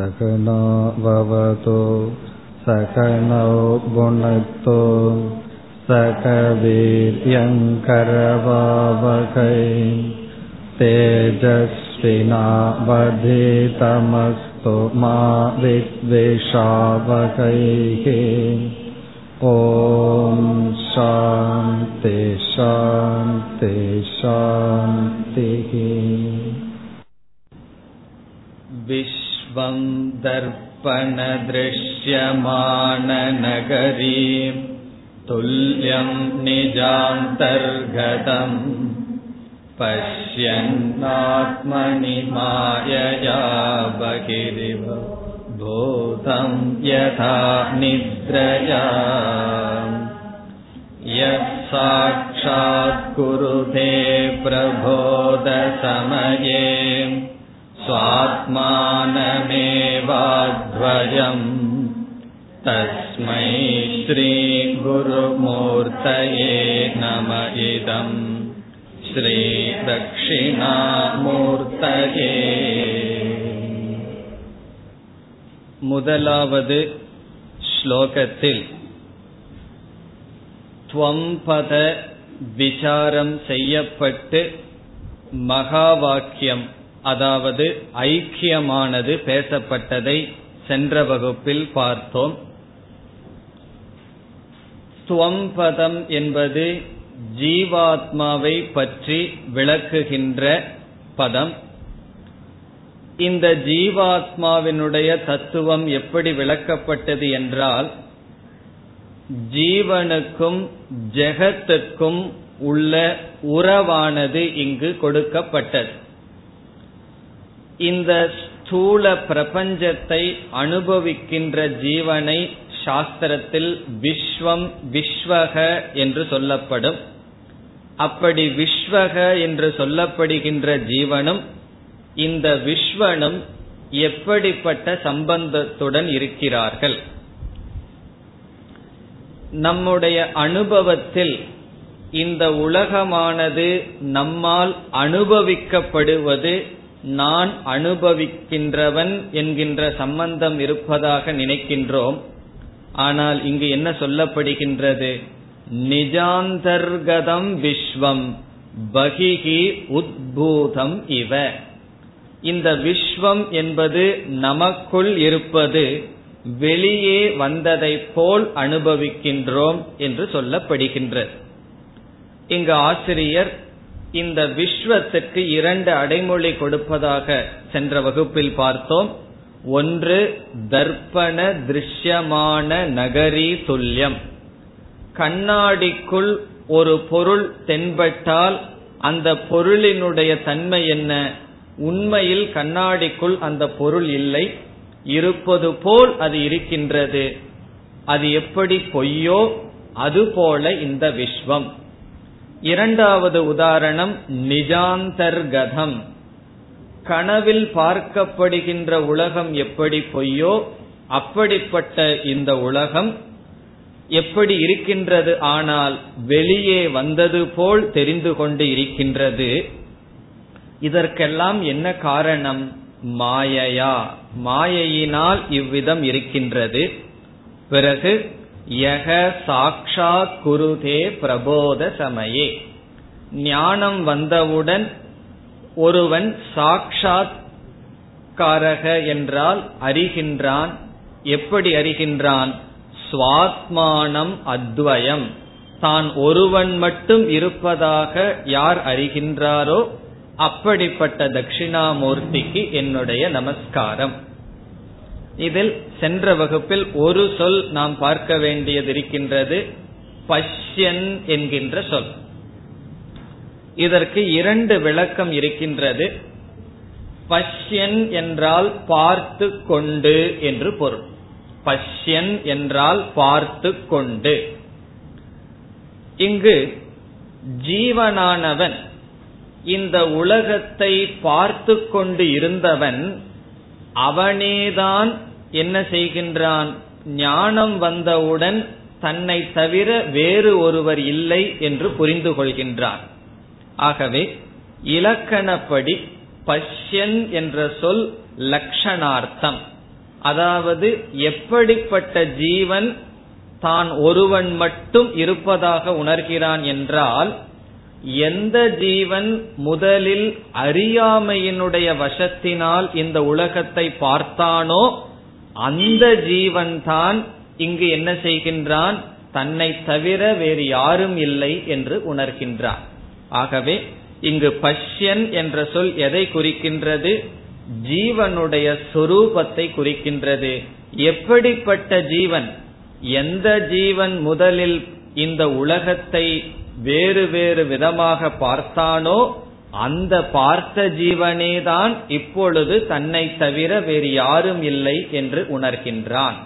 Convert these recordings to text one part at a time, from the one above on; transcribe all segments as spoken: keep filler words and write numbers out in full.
சகனோ பவது சகனோ புனக்து சகவீர்யங்கரவாவகை தேஜஸ்வினாவதீதமஸ்து மா வித்விஷாவகை. ஓம் சாந்தி சாந்தி சாந்தி. விஸ்வம் தர்பண த்ருஷ்யமான நகரீம் துல்யம் நிஜாந்தர்கதம் பஷ்யன்னாத்மனி மாயயா பகிரிவ பூதம் யதா நித்ரயா யத் சாக்ஷாத் குருதே பிரபோத சமயே ஸ்வாத்மானமேவாத்வயம் தஸ்மை ஸ்ரீ குருமூர்த்தயே நம. இதம் ஸ்ரீ தக்ஷிணாமூர்த்தயே. முதலாவது ஸ்லோகத்தில் த்வம்பத விசாரம் செய்யப்பட்டு மகா வாக்கியம், அதாவது ஐக்கியமானது பேசப்பட்டதை சென்ற வகுப்பில் பார்த்தோம். ஸ்வம்பதம் என்பது ஜீவாத்மாவை பற்றி விளக்குகின்ற பதம். இந்த ஜீவாத்மாவினுடைய தத்துவம் எப்படி விளக்கப்பட்டது என்றால், ஜீவனுக்கும் ஜெகத்துக்கும் உள்ள உறவானது இங்கு கொடுக்கப்பட்டது. இந்த ஸ்தூல பிரபஞ்சத்தை அனுபவிக்கின்ற ஜீவனை சாஸ்திரத்தில் விஸ்வம் விஸ்வக என்று சொல்லப்படும். அப்படி விஸ்வக என்று சொல்லப்படுகின்ற ஜீவனும் இந்த விஸ்வனும் எப்படிப்பட்ட சம்பந்தத்துடன் இருக்கிறார்கள்? நம்முடைய அனுபவத்தில் இந்த உலகமானது நம்மால் அனுபவிக்கப்படுவது நான் அனுபவிக்கின்றவன் என்கின்ற சம்பந்தம் இருப்பதாக நினைக்கின்றோம். ஆனால் இங்கு என்ன சொல்லப்படுகின்றது? நிஜாந்தர்கதம் விஸ்வம் பகிஹி உத்பூதம் இவ. இந்த விஸ்வம் என்பது நமக்குள் இருப்பது, வெளியே வந்ததை போல் அனுபவிக்கின்றோம் என்று சொல்லப்படுகின்றது. இங்கு ஆசிரியர் இந்த விஸ்வத்துக்கு இரண்டு அடைமொழி கொடுப்பதாக சென்ற வகுப்பில் பார்த்தோம். ஒன்று தர்ப்பண திருஷ்யமான நகரி துல்யம். கண்ணாடிக்குள் ஒரு பொருள் தென்பட்டால் அந்த பொருளினுடைய தன்மை என்ன? உண்மையில் கண்ணாடிக்குள் அந்த பொருள் இல்லை, இருப்பது போல் அது இருக்கின்றது. அது எப்படி பொய்யோ அதுபோல இந்த விஸ்வம். இரண்டாவது உதாரணம் நிஜாந்தர்கதம். கனவில் பார்க்கப்படுகின்ற உலகம் எப்படி பொய்யோ அப்படிப்பட்ட இந்த உலகம் எப்படி இருக்கின்றது, ஆனால் வெளியே வந்தது போல் தெரிந்து கொண்டு இருக்கின்றது. இதற்கெல்லாம் என்ன காரணம்? மாயையா, மாயையினால் இவ்விதம் இருக்கின்றது. பிறகு யக சாக்ஷாத் குருதே பிரபோத சமயே. ஞானம் வந்தவுடன் ஒருவன் சாக்ஷாத் காரக என்றால் அறிகின்றான். எப்படி அறிகின்றான்? ஸ்வாத்மானம் அத்வயம், தான் ஒருவன் மட்டும் இருப்பதாக யார் அறிகின்றாரோ அப்படிப்பட்ட தட்சிணாமூர்த்திக்கு என்னுடைய நமஸ்காரம். இதில் சென்ற வகுப்பில் ஒரு சொல் நாம் பார்க்க வேண்டியது இருக்கின்றது, பஷ்யன் என்கின்ற சொல். இதற்கு இரண்டு விளக்கம் இருக்கின்றது. பஷ்யன் என்றால் பார்த்து கொண்டு என்று பொருள். பஷ்யன் என்றால் பார்த்து கொண்டு. இங்கு ஜீவனானவன், இந்த உலகத்தை பார்த்து கொண்டு இருந்தவன், அவனேதான் என்ன செய்கின்றான்? ஞானம் வந்தவுடன் தன்னை தவிர வேறு ஒருவர் இல்லை என்று புரிந்து கொள்கின்றான். ஆகவே இலக்கணப்படி பஷ்யன் என்ற சொல் லக்ஷணார்த்தம், அதாவது எப்படிப்பட்ட ஜீவன் தான் ஒருவன் மட்டும் இருப்பதாக உணர்கிறான் என்றால், எந்த ஜீவன் முதலில் அறியாமையினுடைய வசத்தினால் இந்த உலகத்தை பார்த்தானோ அந்த ஜீவன் தான் இங்கு என்ன செய்கின்றான், தன்னை தவிர வேறு யாரும் இல்லை என்று உணர்கின்றான். ஆகவே இங்கு பஷ்யன் என்ற சொல் எதை குறிக்கின்றது? ஜீவனுடைய சொரூபத்தை குறிக்கின்றது. எப்படிப்பட்ட ஜீவன்? எந்த ஜீவன் முதலில் இந்த உலகத்தை வேறு வேறு விதமாக பார்த்தானோ அந்த பார்த்த ஜீவனேதான் இப்பொழுது தன்னை தவிர வேறு யாரும் இல்லை என்று உணர்கின்றான்.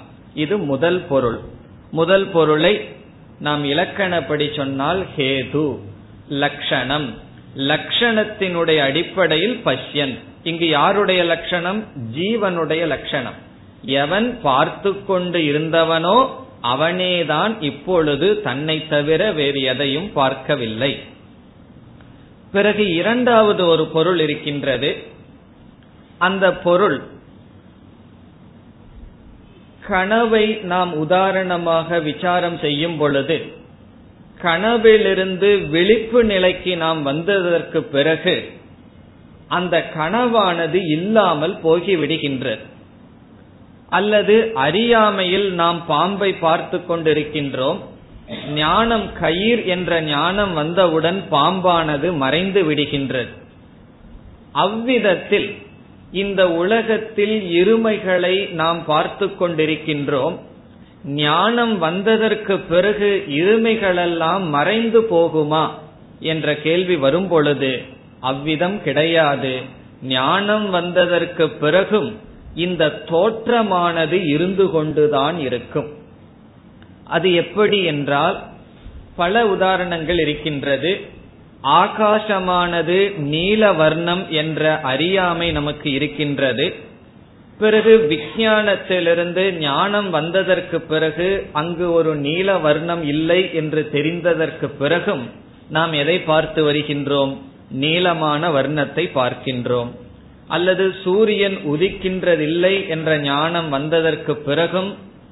இது முதல் பொருள். முதல் பொருளை நாம் இலக்கணப்படி சொன்னால் ஹேது லட்சணம். லட்சணத்தினுடைய அடிப்படையில் பஷ்யன். இங்கு யாருடைய லட்சணம்? ஜீவனுடைய லட்சணம். எவன் பார்த்து கொண்டு இருந்தவனோ அவனேதான் இப்பொழுது தன்னை தவிர வேறு எதையும் பார்க்கவில்லை. பிறகு இரண்டாவது ஒரு பொருள் இருக்கின்றது. அந்த பொருள் கனவை நாம் உதாரணமாக விசாரம் செய்யும் பொழுது, கனவிலிருந்து விழிப்பு நிலைக்கு நாம் வந்ததற்கு பிறகு அந்த கனவானது இல்லாமல் போகிவிடுகின்றது. அல்லது அறியாமையில் நாம் பாம்பை பார்த்து கொண்டிருக்கின்றோம். ஞானம், கயிர் என்ற ஞானம் வந்தவுடன் பாம்பானது மறைந்து விடுகின்றது. அவ்விதத்தில் இந்த உலகத்தில் இருமைகளை நாம் பார்த்து கொண்டிருக்கின்றோம். ஞானம் வந்ததற்கு பிறகு இருமைகளெல்லாம் மறைந்து போகுமா என்ற கேள்வி வரும் பொழுது அவ்விதம் கிடையாது. ஞானம் வந்ததற்கு பிறகும் இந்த தோற்றமானது இருந்து கொண்டுதான் இருக்கும். அது எப்படி என்றால், பல உதாரணங்கள் இருக்கின்றது. ஆகாசமானது நீல வர்ணம் என்ற அறியாமை நமக்கு இருக்கின்றது. பிறகு விஞ்ஞானத்திலிருந்து ஞானம் வந்ததற்கு பிறகு அங்கு ஒரு நீல வர்ணம் இல்லை என்று தெரிந்ததற்கு பிறகும் நாம் எதை பார்த்து வருகின்றோம்? நீலமான வர்ணத்தை பார்க்கின்றோம். அல்லது சூரியன் உதிக்கின்றதில்லை என்ற ஞானம் வந்ததற்கு பிறகும்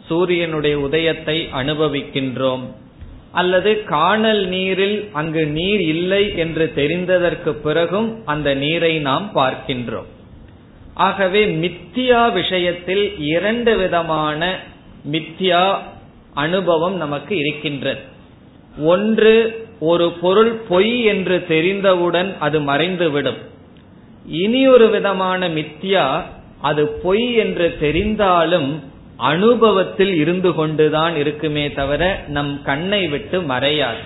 சூரியனுடைய உதயத்தை அனுபவிக்கின்றோம். அல்லது காணல் நீரில் அங்கு நீர் இல்லை என்று தெரிந்ததற்கு பிறகும் அந்த நீரை நாம் பார்க்கின்றோம். ஆகவே மித்தியா விஷயத்தில் இரண்டு விதமான மித்தியா அனுபவம் நமக்கு இருக்கின்றது. ஒன்று, ஒரு பொருள் பொய் என்று தெரிந்தவுடன் அது மறைந்துவிடும். இனியொரு விதமான மித்யா, அது பொய் என்று தெரிந்தாலும் அனுபவத்தில் இருந்து கொண்டுதான் இருக்குமே தவிர நம் கண்ணை விட்டு மறையாது.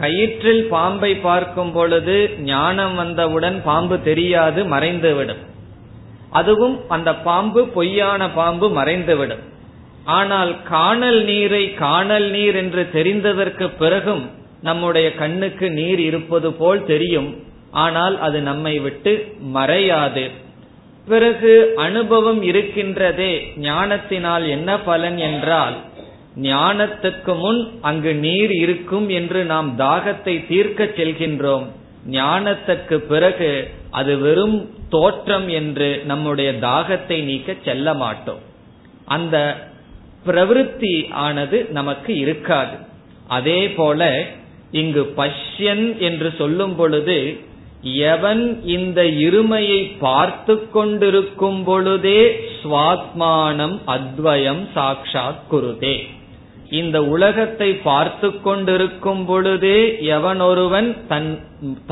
கயிற்றில் பாம்பை பார்க்கும் பொழுது ஞானம் வந்தவுடன் பாம்பு தெரியாது, மறைந்துவிடும். அதுவும் அந்த பாம்பு பொய்யான பாம்பு மறைந்துவிடும். ஆனால் காணல் நீரை காணல் நீர் என்று தெரிந்ததற்கு பிறகும் நம்முடைய கண்ணுக்கு நீர் இருப்பது போல் தெரியும், ஆனால் அது நம்மை விட்டு மறையாது. பிறகு அனுபவம் இருக்கின்றதே, ஞானத்தினால் என்ன பலன் என்றால், ஞானத்துக்கு முன் அங்கு நீர் இருக்கும் என்று நாம் தாகத்தை தீர்க்க செல்கின்றோம். ஞானத்துக்கு பிறகு அது வெறும் தோற்றம் என்று நம்முடைய தாகத்தை நீக்க செல்ல மாட்டோம். அந்த பிரவிற்த்தி ஆனது நமக்கு இருக்காது. அதே போல இங்கு பஷ்யன் என்று சொல்லும் பொழுது, எவன் இந்த இருமையை பார்த்து கொண்டிருக்கும் பொழுதே ஸ்வாத்மானம் அத்வயம் சாக்ஷாத் குருதே, இந்த உலகத்தை பார்த்து கொண்டிருக்கும் பொழுதே எவனொருவன் தன்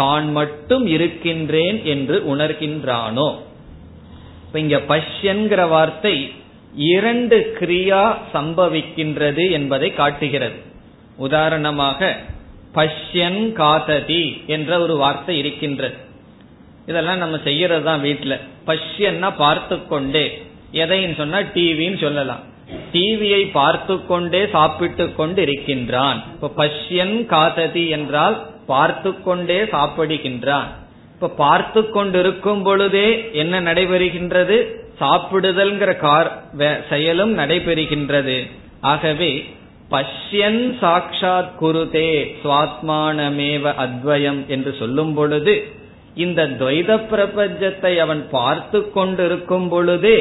தான் மட்டும் இருக்கின்றேன் என்று உணர்கின்றானோ. இங்க பஷ்யன்கிற வார்த்தை இரண்டு கிரியா சம்பவிக்கின்றது என்பதை காட்டுகிறது. உதாரணமாக பஷ்யன் காததி என்ற ஒரு வார்த்தை இருக்கின்றது. இதெல்லாம் நம்ம செய்யறது தான் வீட்டில். பஷ்யன்னா பார்த்து கொண்டே, எதைன்னு சொன்னா டிவின்னு சொல்லலாம். டிவியை பார்த்து கொண்டே சாப்பிட்டு கொண்டு இருக்கின்றான். இப்ப பஷ்யன் காததி என்றால் பார்த்து கொண்டே சாப்பிடுகின்றான். இப்ப பார்த்து கொண்டு இருக்கும் பொழுதே என்ன நடைபெறுகின்றது? சாப்பிடுதல்ங்கிற கார் செயலும் நடைபெறுகின்றது. ஆகவே பஷ்யன் சாக்ஷாத் குருதே ஸ்வாத்மானமேவ அத்வயம் என்று சொல்லும் பொழுது, இந்த துவைத பிரபஞ்சத்தை அவன் பார்த்து கொண்டிருக்கும் பொழுதே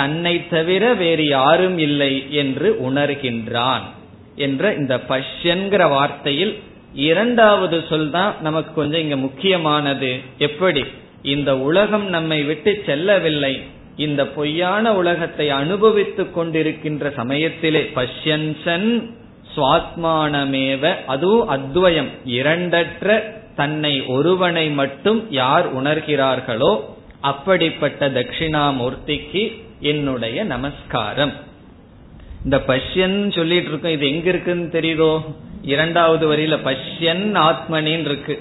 தன்னை தவிர வேறு யாரும் இல்லை என்று உணர்கின்றான் என்ற இந்த பஷ்யன்கிற வார்த்தையில் இரண்டாவது சொல் தான் நமக்கு கொஞ்சம் இங்க முக்கியமானது. எப்படி இந்த உலகம் நம்மை விட்டு செல்லவில்லை, இந்த பொய்யான உலகத்தை அனுபவித்துக் கொண்டிருக்கின்ற சமயத்திலே பஷ்யன்சன் சுவாத்மானமேவ, அதுவும் அத்வயம் இரண்டற்ற தன்னை ஒருவனை மட்டும் யார் உணர்கிறார்களோ அப்படிப்பட்ட தட்சிணாமூர்த்திக்கு என்னுடைய நமஸ்காரம். இந்த பஷ்யன் சொல்லிட்டு இருக்கோம், இது எங்க இருக்குன்னு தெரியுதோ? இரண்டாவது வரியில பஷ்யன் ஆத்மனின்னு இருக்கு.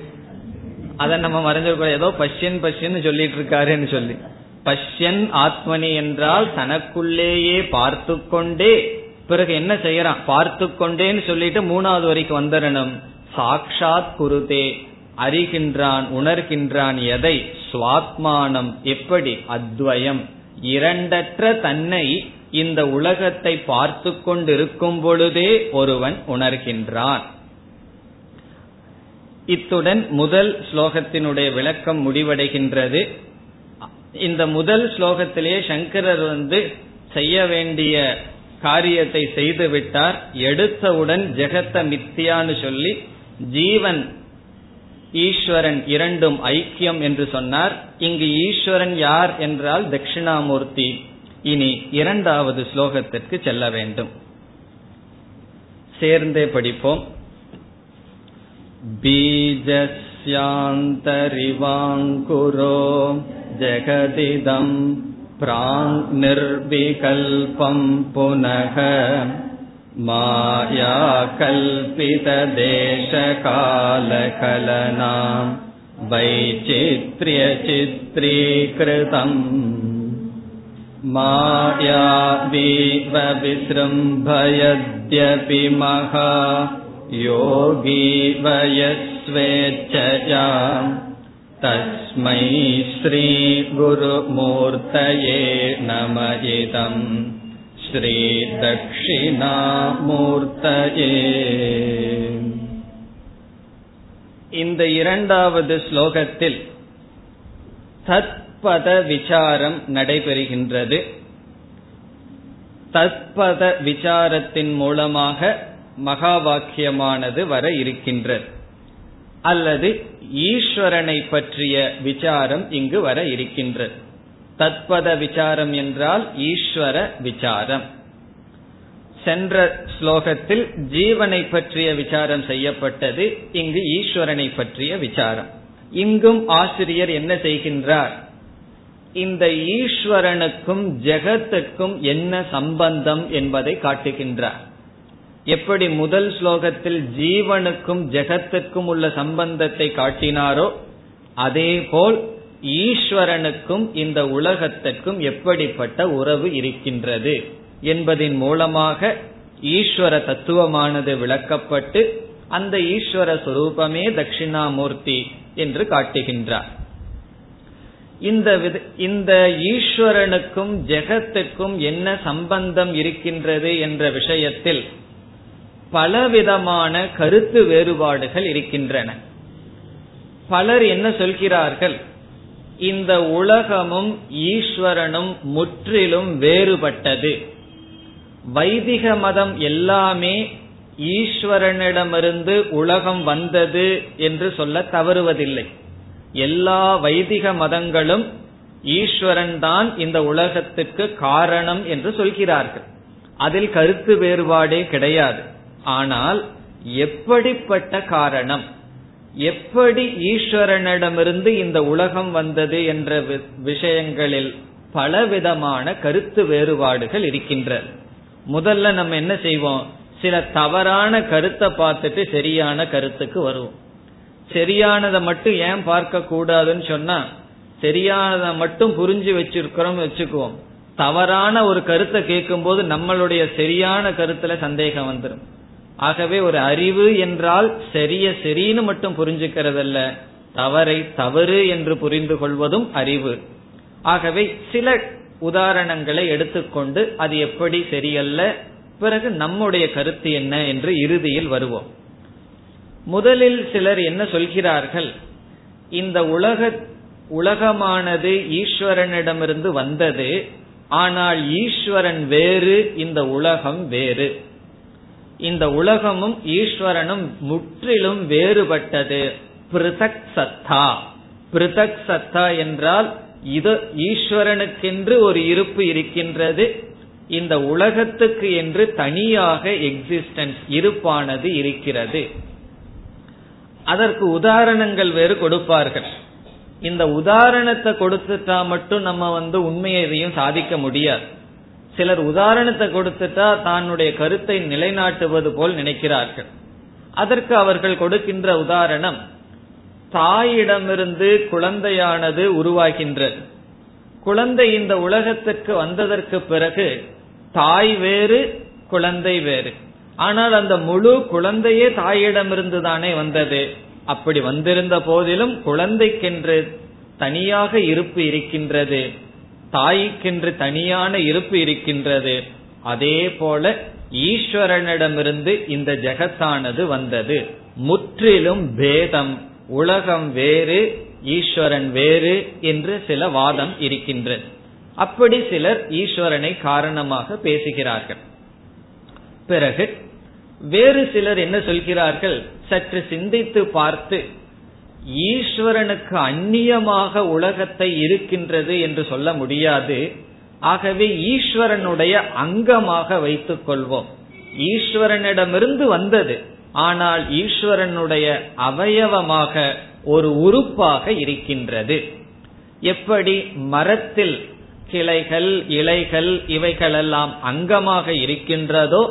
அத நம்ம மறைஞ்சிருக்கோம், ஏதோ பஷ்யன் பஷ்யன் சொல்லிட்டு இருக்காருன்னு சொல்லி. பஷ்யன் ஆத்மனி என்றால் தனக்குள்ளேயே பார்த்து கொண்டே. பிறகு என்ன செய்யறான்? பார்த்து கொண்டேன்னு சொல்லிட்டு மூணாவது வரைக்கும் வந்துடணும். சாக்ஷாத் குருதே, அறிகின்றான் உணர்கின்றான். எதை? சுவாத்மானம். எப்படி? அத்வயம் இரண்டற்ற தன்னை இந்த உலகத்தை பார்த்து கொண்டிருக்கும் பொழுதே ஒருவன் உணர்கின்றான். இத்துடன் முதல் ஸ்லோகத்தினுடைய விளக்கம் முடிவடைகின்றது. இந்த முதல் ஸ்லோகத்திலேயே சங்கரர் வந்து செய்ய வேண்டிய காரியத்தை செய்து விட்டார். எடுத்தவுடன் ஜெகத்த மித்தியான்னு சொல்லி ஜீவன் ஈஸ்வரன் இரண்டும் ஐக்கியம் என்று சொன்னார். இங்கு ஈஸ்வரன் யார் என்றால் தட்சிணாமூர்த்தி. இனி இரண்டாவது ஸ்லோகத்திற்கு செல்ல வேண்டும். சேர்ந்தே படிப்போம். பீஜஸ்யாந்தரிவாங்குரோ ஜகதிதம் பிராங் நிர்விகல்பம் புனக மாயா கல்பித தேசகாலகலனாம் வைசித்ரிய சித்ரீகிருதம் மாயாவீவ விஸ்ரும்பயத்யபி மகா யோகீவ யஸ்வேச்சயா தஸ்மை ஸ்ரீ குருமூர்த்தயே நம இதம் ஸ்ரீ தக்ஷிணாமூர்த்தயே. இந்த இரண்டாவது ஸ்லோகத்தில் தத் பத விசாரம் நடைபெறுகின்றது. தத்பத விசாரத்தின் மூலமாக மகா வாக்கியமானது வர இருக்கின்றது, அல்லது ஈஸ்வரனை பற்றிய விசாரம் இங்கு வர இருக்கின்றது. தத்பத விசாரம் என்றால் ஈஸ்வர விசாரம். சென்ற ஸ்லோகத்தில் ஜீவனை பற்றிய விசாரம் செய்யப்பட்டது, இங்கு ஈஸ்வரனை பற்றிய விசாரம். இங்கும் ஆசிரியர் என்ன செய்கின்றார்? இந்த ஈஸ்வரனுக்கும் ஜெகத்துக்கும் என்ன சம்பந்தம் என்பதை காட்டுகின்றார். எப்படி முதல் ஸ்லோகத்தில் ஜீவனுக்கும் ஜெகத்துக்கும் உள்ள சம்பந்தத்தை காட்டினாரோ அதேபோல் ஈஸ்வரனுக்கும் இந்த உலகத்திற்கும் எப்படிப்பட்ட உறவு இருக்கின்றது என்பதின் மூலமாக ஈஸ்வர தத்துவமானது விளக்கப்பட்டு அந்த ஈஸ்வர சுரூபமே தட்சிணாமூர்த்தி என்று காட்டுகின்றார். இந்த ஈஸ்வரனுக்கும் ஜெகத்துக்கும் என்ன சம்பந்தம் இருக்கின்றது என்ற விஷயத்தில் பலவிதமான கருத்து வேறுபாடுகள் இருக்கின்றன. பலர் என்ன சொல்கிறார்கள்? இந்த உலகமும் ஈஸ்வரனும் முற்றிலும் வேறுபட்டது. வைதிக மதம் எல்லாமே ஈஸ்வரனிடமிருந்து உலகம் வந்தது என்று சொல்ல தவறுவதில்லை. எல்லா வைதிக மதங்களும் ஈஸ்வரன் தான் இந்த உலகத்துக்கு காரணம் என்று சொல்கிறார்கள். அதில் கருத்து வேறுபாடே கிடையாது. ஆனால் எப்படிப்பட்ட காரணம், எப்படி ஈஸ்வரனிடமிருந்து இந்த உலகம் வந்தது என்ற விஷயங்களில் பலவிதமான கருத்து வேறுபாடுகள் இருக்கின்றது. முதல்ல நம்ம என்ன செய்வோம்? சில தவறான கருத்தை பார்த்துட்டு சரியான கருத்துக்கு வருவோம். சரியானதை மட்டும் ஏன் பார்க்க கூடாதுன்னு சொன்னா, சரியானதை மட்டும் புரிஞ்சு வச்சிருக்கிறோம் வச்சுக்குவோம். தவறான ஒரு கருத்தை கேட்கும் போது நம்மளுடைய சரியான கருத்துல சந்தேகம் வந்துடும். ஆகவே ஒரு அறிவு என்றால் சரிய சரின்னு மட்டும் புரிஞ்சுக்கிறதல்ல, தவறை தவறு என்று புரிந்து கொள்வதும் அறிவு. ஆகவே சில உதாரணங்களை எடுத்துக்கொண்டு அது எப்படி சரியல்ல, பிறகு நம்முடைய கருத்து என்ன என்று இறுதியில் வருவோம். முதலில் சிலர் என்ன சொல்கிறார்கள்? இந்த உலக உலகமானது ஈஸ்வரனிடமிருந்து வந்தது, ஆனால் ஈஸ்வரன் வேறு, இந்த உலகம் வேறு. இந்த உலகமும் ஈஸ்வரனும் முற்றிலும் வேறுபட்டது. பிருதக் சத்தா. பிருதக் சத்தா என்றால் இது ஈஸ்வரனுக்கென்று ஒரு இருப்பு இருக்கின்றது, இந்த உலகத்துக்கு என்று தனியாக எக்ஸிஸ்டன்ஸ், இருப்பானது இருக்கிறது. அதற்கு உதாரணங்கள் வேறு கொடுப்பார்கள். இந்த உதாரணத்தை கொடுத்துட்டா மட்டும் நம்ம வந்து உண்மையை எதையும் சாதிக்க முடியாது. சிலர் உதாரணத்தை கொடுத்துட்டா தன்னுடைய கருத்தை நிலைநாட்டுவது போல் நினைக்கிறார்கள். அதற்கு அவர்கள் கொடுக்கின்ற உதாரணம், தாயிடமிருந்து குழந்தையானது உருவாகின்றது. குழந்தை இந்த உலகத்திற்கு வந்ததற்கு பிறகு தாய் வேறு, குழந்தை வேறு. ஆனால் அந்த முழு குழந்தையே தாயிடமிருந்து தானே வந்தது. அப்படி வந்திருந்த போதிலும் குழந்தைக்கென்று தனியாக இருப்பு இருக்கின்றது, தாய்க்கென்று தனியான இருப்பு இருக்கின்றது. அதே போல ஈஸ்வரனிடமிருந்து இந்த ஜெகத்தானது வந்தது. முற்றிலும் பேதம், உலகம் வேறு ஈஸ்வரன் வேறு என்று சில வாதம் இருக்கின்றது. அப்படி சிலர் ஈஸ்வரனை காரணமாக பேசுகிறார்கள். பிறகு வேறு சிலர் என்ன சொல்கிறார்கள், சற்று சிந்தித்து பார்த்து ஈஸ்வரனுக்கு அந்நியமாக உலகத்தை இருக்கின்றது என்று சொல்ல முடியாது, ஆகவே ஈஸ்வரனுடைய அங்கமாக வைத்துக் கொள்வோம். ஈஸ்வரனிடமிருந்து வந்தது, ஆனால் ஈஸ்வரனுடைய அவயவமாக, ஒரு உறுப்பாக இருக்கின்றது. எப்படி மரத்தில் கிளைகள் இலைகள் இவைகளெல்லாம் அங்கமாக இருக்கின்றதோ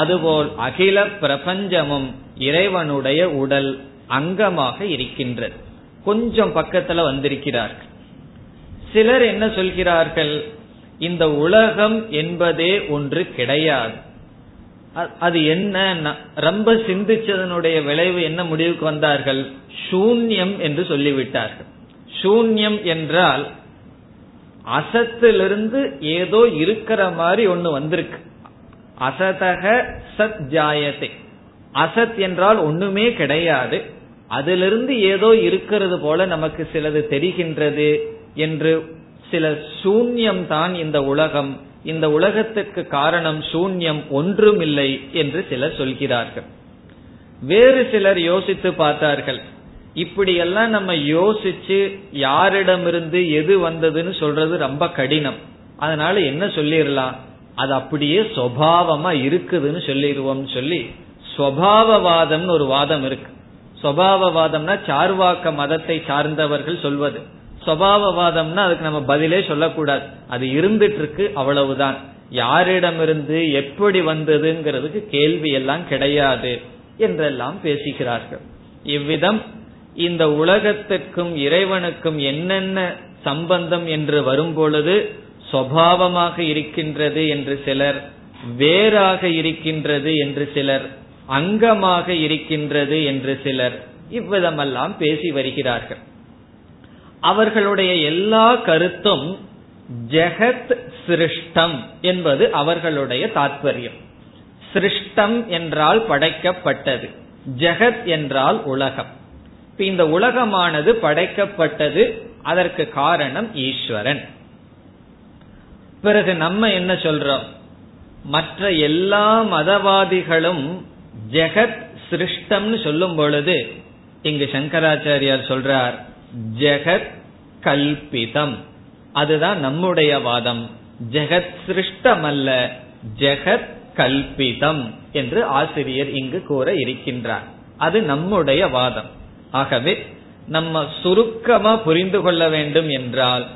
அதுபோல் அகில பிரபஞ்சமும் இறைவனுடைய உடல் அங்கமாக இருக்கின்றது. கொஞ்சம் பக்கத்துல வந்திருக்கிறார்கள். சிலர் என்ன சொல்கிறார்கள், இந்த உலகம் என்பதே ஒன்று கிடையாது. அது என்ன, ரொம்ப சிந்திச்சதனுடைய விளைவு என்ன முடிவுக்கு வந்தார்கள், சூன்யம் என்று சொல்லிவிட்டார்கள். சூன்யம் என்றால் அசத்திலிருந்து ஏதோ இருக்கிற மாதிரி ஒண்ணு வந்திருக்கு. அசதக சத் ஜாயத்தை. அசத் என்றால் ஒண்ணுமே கிடையாது, அதிலிருந்து ஏதோ இருக்கிறது போல நமக்கு சிலது தெரிகின்றது என்று சில சூன்யம் தான் இந்த உலகம், இந்த உலகத்துக்கு காரணம் சூன்யம், ஒன்றுமில்லை என்று சிலர் சொல்கிறார்கள். வேறு சிலர் யோசித்து பார்த்தார்கள், இப்படியெல்லாம் நம்ம யோசிச்சு யாரிடமிருந்து எது வந்ததுன்னு சொல்றது ரொம்ப கடினம், அதனால என்ன சொல்லிடலாம், அது அப்படியே சுபாவமா இருக்குதுன்னு சொல்லிடுவோம் சொல்லி சுபாவவாதம்னு ஒரு வாதம் இருக்கு. சுபாவவாதம்னா சார்வாக்க மதத்தை சார்ந்தவர்கள் சொல்வது. சுபாவவாதம்னா அதுக்கு நம்ம பதிலே சொல்லக்கூடாது, அது இருந்துட்டு இருக்கு அவ்வளவுதான், யாரிடமிருந்து எப்படி வந்ததுங்கிறதுக்கு கேள்வி எல்லாம் கிடையாது என்றெல்லாம் பேசுகிறார்கள். இவ்விதம் இந்த உலகத்துக்கும் இறைவனுக்கும் என்னென்ன சம்பந்தம் என்று வரும்பொழுது சுபாவமாக இருக்கின்றது என்று சிலர், வேறாக இருக்கின்றது என்று சிலர், அங்கமாக இருக்கின்றது என்று சிலர், இவ்விதமெல்லாம் பேசி வருகிறார்கள். அவர்களுடைய எல்லா கருத்தும் ஜெகத் சிருஷ்டம் என்பது அவர்களுடைய தாற்பயம். சிருஷ்டம் என்றால் படைக்கப்பட்டது, ஜெகத் என்றால் உலகம். இந்த உலகமானது படைக்கப்பட்டது, அதற்கு காரணம் ஈஸ்வரன். பிறகு நம்ம என்ன சொல்றோம், மற்ற எல்லா மதவாதிகளும் ஜெகத் சிருஷ்டம்னு சொல்லும் பொழுது இங்கு சங்கராச்சாரியார் சொல்றார், ஜெகத் கல்பிதம். அதுதான் நம்முடைய வாதம், ஜெகத் சிருஷ்டம் அல்ல ஜெகத் கல்பிதம் என்று ஆசிரியர் இங்கு கூற இருக்கின்றார். அது நம்முடைய வாதம். ஆகவே நம்ம சுருக்கமா புரிந்து கொள்ள வேண்டும் என்றால்,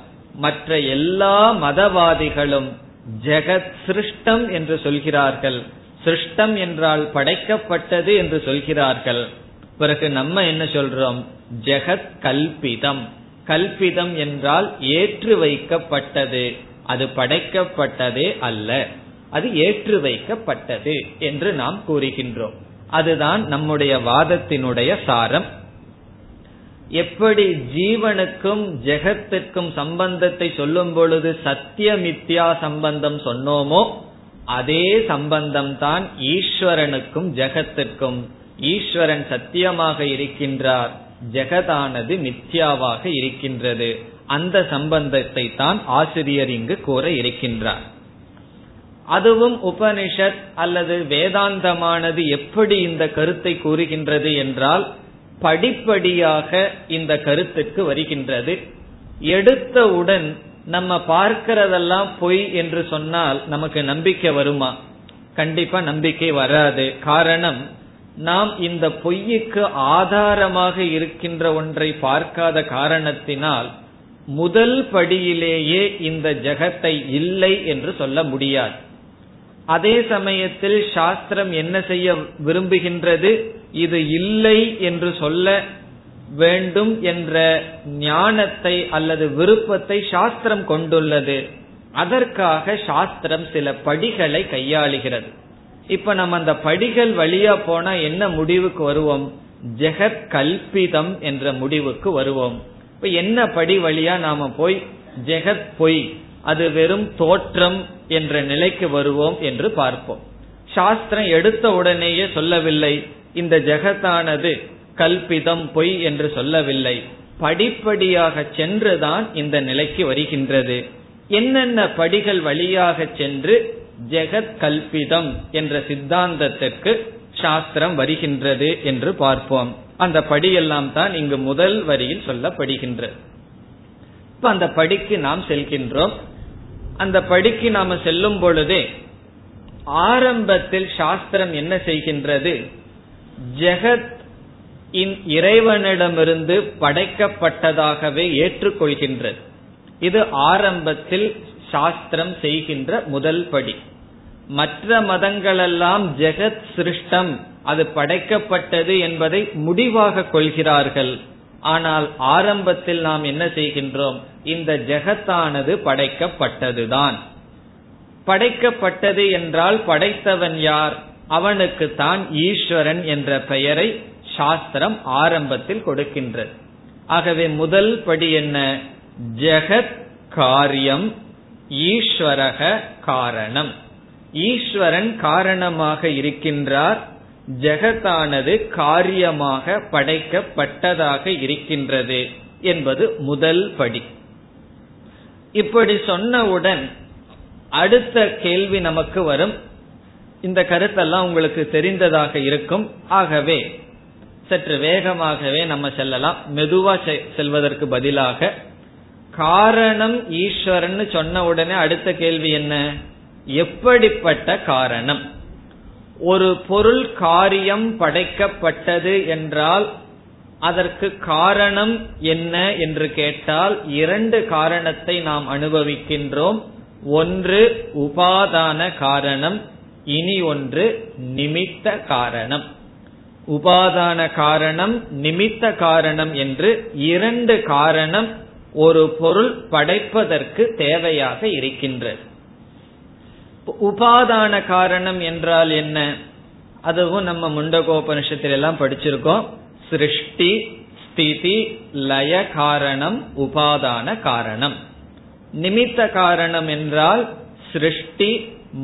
மற்ற எல்லா மதவாதிகளும் ஜெகத் சிருஷ்டம் என்று சொல்கிறார்கள், சிருஷ்டம் என்றால் படைக்கப்பட்டது என்று சொல்கிறார்கள். பிறகு நம்ம என்ன சொல்றோம், ஜெகத் கல்பிதம். கல்பிதம் என்றால் ஏற்று வைக்கப்பட்டது, அது படைக்கப்பட்டதே அல்ல, அது ஏற்று வைக்கப்பட்டது என்று நாம் கூறுகின்றோம். அதுதான் நம்முடைய வாதத்தினுடைய சாரம். எப்படி ஜீவனுக்கும் ஜெகத்திற்கும் சம்பந்தத்தை சொல்லும் பொழுது சத்தியமித்யா சம்பந்தம் சொன்னோமோ அதே சம்பந்தம் தான் ஈஸ்வரனுக்கும் ஜெகத்திற்கும். ஈஸ்வரன் சத்தியமாக இருக்கின்றார், ஜெகதானது மித்யாவாக இருக்கின்றது. அந்த சம்பந்தத்தை தான் ஆசிரியர் இங்கு கூற இருக்கின்றார். அதுவும் உபனிஷத் அல்லது வேதாந்தமானது எப்படி இந்த கருத்தை கூறுகின்றது என்றால், படிப்படியாக இந்த கருத்துக்கு வருகின்றது. எடுத்தவுடன் நம்ம பார்க்கிறதெல்லாம் பொய் என்று சொன்னால் நமக்கு நம்பிக்கை வருமா? கண்டிப்பா நம்பிக்கை வராது. காரணம், நாம் இந்த பொய்யுக்கு ஆதாரமாக இருக்கின்ற ஒன்றை பார்க்காத காரணத்தினால் முதல் படியிலேயே இந்த ஜகத்தை இல்லை என்று சொல்ல முடியாது. அதே சமயத்தில் சாஸ்திரம் என்ன செய்ய விரும்புகின்றது? இது இல்லை என்று சொல்ல வேண்டும் என்ற ஞானத்தை அல்லது விருப்பத்தை சாஸ்திரம் கொண்டுள்ளது. அதற்காக சாஸ்திரம் சில படிகளை கையாளுகிறது. இப்ப நம்ம அந்த படிகள் வழியா போனா என்ன முடிவுக்கு வருவோம்? ஜெகத் கல்பிதம் என்ற முடிவுக்கு வருவோம். இப்ப என்ன படி வழியா நாம போய் ஜெகத் பொய், அது வெறும் தோற்றம் என்ற நிலைக்கு வருவோம் என்று பார்ப்போம். சாஸ்திரம் எடுத்த உடனேயே சொல்லவில்லை இந்த ஜெகத்தானது கல்பிதம் பொய் என்று சொல்லவில்லை. படிப்படியாக சென்றுதான் இந்த நிலைக்கு வருகின்றது. என்னென்ன படிகள் வழியாக சென்று ஜெகத் கல்பிதம் என்ற சித்தாந்தத்திற்கு சாஸ்திரம் வருகின்றது என்று பார்ப்போம். அந்த படியெல்லாம் தான் இங்கு முதல் வரியில் சொல்லப்படுகின்றது. இப்ப அந்த படிக்கு நாம் செல்கின்றோம். அந்த படிக்கு நாம செல்லும் பொழுதே ஆரம்பத்தில் சாஸ்திரம் என்ன செய்கின்றது? ஜெகத் இறைவனிடமிருந்து படைக்கப்பட்டதாகவே ஏற்றுக்கொள்கின்றது. இது ஆரம்பத்தில் சாஸ்திரம் செய்கின்ற முதல் படி. மற்ற மதங்களெல்லாம் ஜெகத் சிருஷ்டம், அது படைக்கப்பட்டது என்பதை முடிவாக கொள்கிறார்கள். ஆனால் ஆரம்பத்தில் நாம் என்ன செய்கின்றோம்? இந்த ஜெகத்தானது படைக்கப்பட்டதுதான். படைக்கப்பட்டது என்றால் படைத்தவன் யார்? அவனுக்கு தான் ஈஸ்வரன் என்ற பெயரை சாஸ்திரம் ஆரம்பத்தில் கொடுக்கின்றது. ஆகவே முதல் படி என்ன? ஜெகத் காரியம், ஈஸ்வரக காரணம். ஈஸ்வரன் காரணமாக இருக்கின்றார். ஜெகத்தானது காரியமாக படைக்கப்பட்டதாக இருக்கின்றது என்பது முதல் படி. இப்படி சொன்னவுடன் அடுத்த கேள்வி நமக்கு வரும். இந்த கருத்தெல்லாம் உங்களுக்கு தெரிந்ததாக இருக்கும். ஆகவே சற்று வேகமாகவே நம்ம செல்லலாம். மெதுவா செல்வதற்கு பதிலாக காரணம் ஈஸ்வரன் சொன்ன உடனே அடுத்த கேள்வி என்ன? எப்படிப்பட்ட காரணம்? ஒரு பொருள் காரியம் படைக்கப்பட்டது என்றால் அதற்கு காரணம் என்ன என்று கேட்டால் இரண்டு காரணத்தை நாம் அனுபவிக்கின்றோம். ஒன்று உபாதான காரணம், இனி ஒன்று நிமித்த காரணம். உபாதான காரணம், நிமித்த காரணம் என்று இரண்டு காரணம் ஒரு பொருள் படைப்பதற்கு தேவையாக இருக்கின்றது. உபாதான காரணம் என்றால் என்ன? அதுவும் நம்ம முண்டகோபனிஷத்தில் எல்லாம் படிச்சிருக்கோம். சிருஷ்டி ஸ்திதி லய காரணம் உபாதான காரணம். நிமித்த காரணம் என்றால் சிருஷ்டி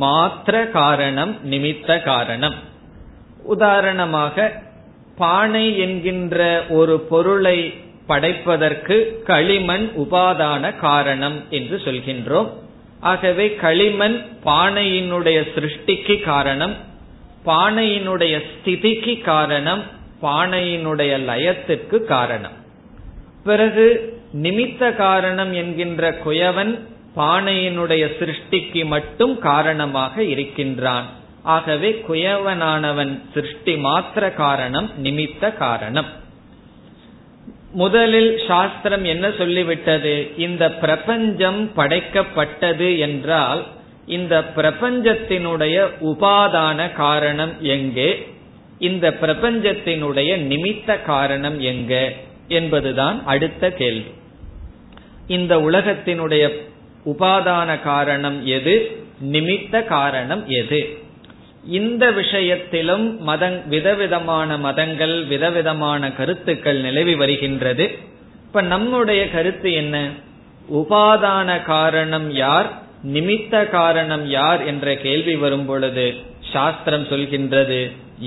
மாத்திர காரணம் நிமித்த காரணம். உதாரணமாக பானை என்கின்ற ஒரு பொருளை படைப்பதற்கு களிமண் உபாதான காரணம் என்று சொல்கின்றோம். ஆகவே களிமண் பானையினுடைய சிருஷ்டிக்கு காரணம், பானையினுடைய ஸ்திதிக்கு காரணம், பானையினுடைய லயத்திற்கு காரணம். பிறகு நிமித்த காரணம் என்கின்ற குயவன் பானையினுடைய சிருஷ்டிக்கு மட்டும் காரணமாக இருக்கின்றான். ஆகவே குயவனானவன் சிருஷ்டி மாத்திர காரணம், நிமித்த காரணம். முதலில் சாஸ்திரம் என்ன சொல்லிவிட்டது? இந்த பிரபஞ்சம் படைக்கப்பட்டது என்றால் இந்த பிரபஞ்சத்தினுடைய உபாதான காரணம் எங்கே, இந்த பிரபஞ்சத்தினுடைய நிமித்த காரணம் எங்கே என்பதுதான் அடுத்த கேள்வி. இந்த உலகத்தினுடைய உபாதான காரணம் எது, நிமித்த காரணம் எது? இந்த விஷயத்திலும் மதங் விதவிதமான மதங்கள் விதவிதமான கருத்துக்கள் நிலவி வருகின்றது. இப்ப நம்முடைய கருத்து என்ன? உபாதான காரணம் யார், நிமித்த காரணம் யார் என்ற கேள்வி வரும் பொழுது சாஸ்திரம் சொல்கின்றது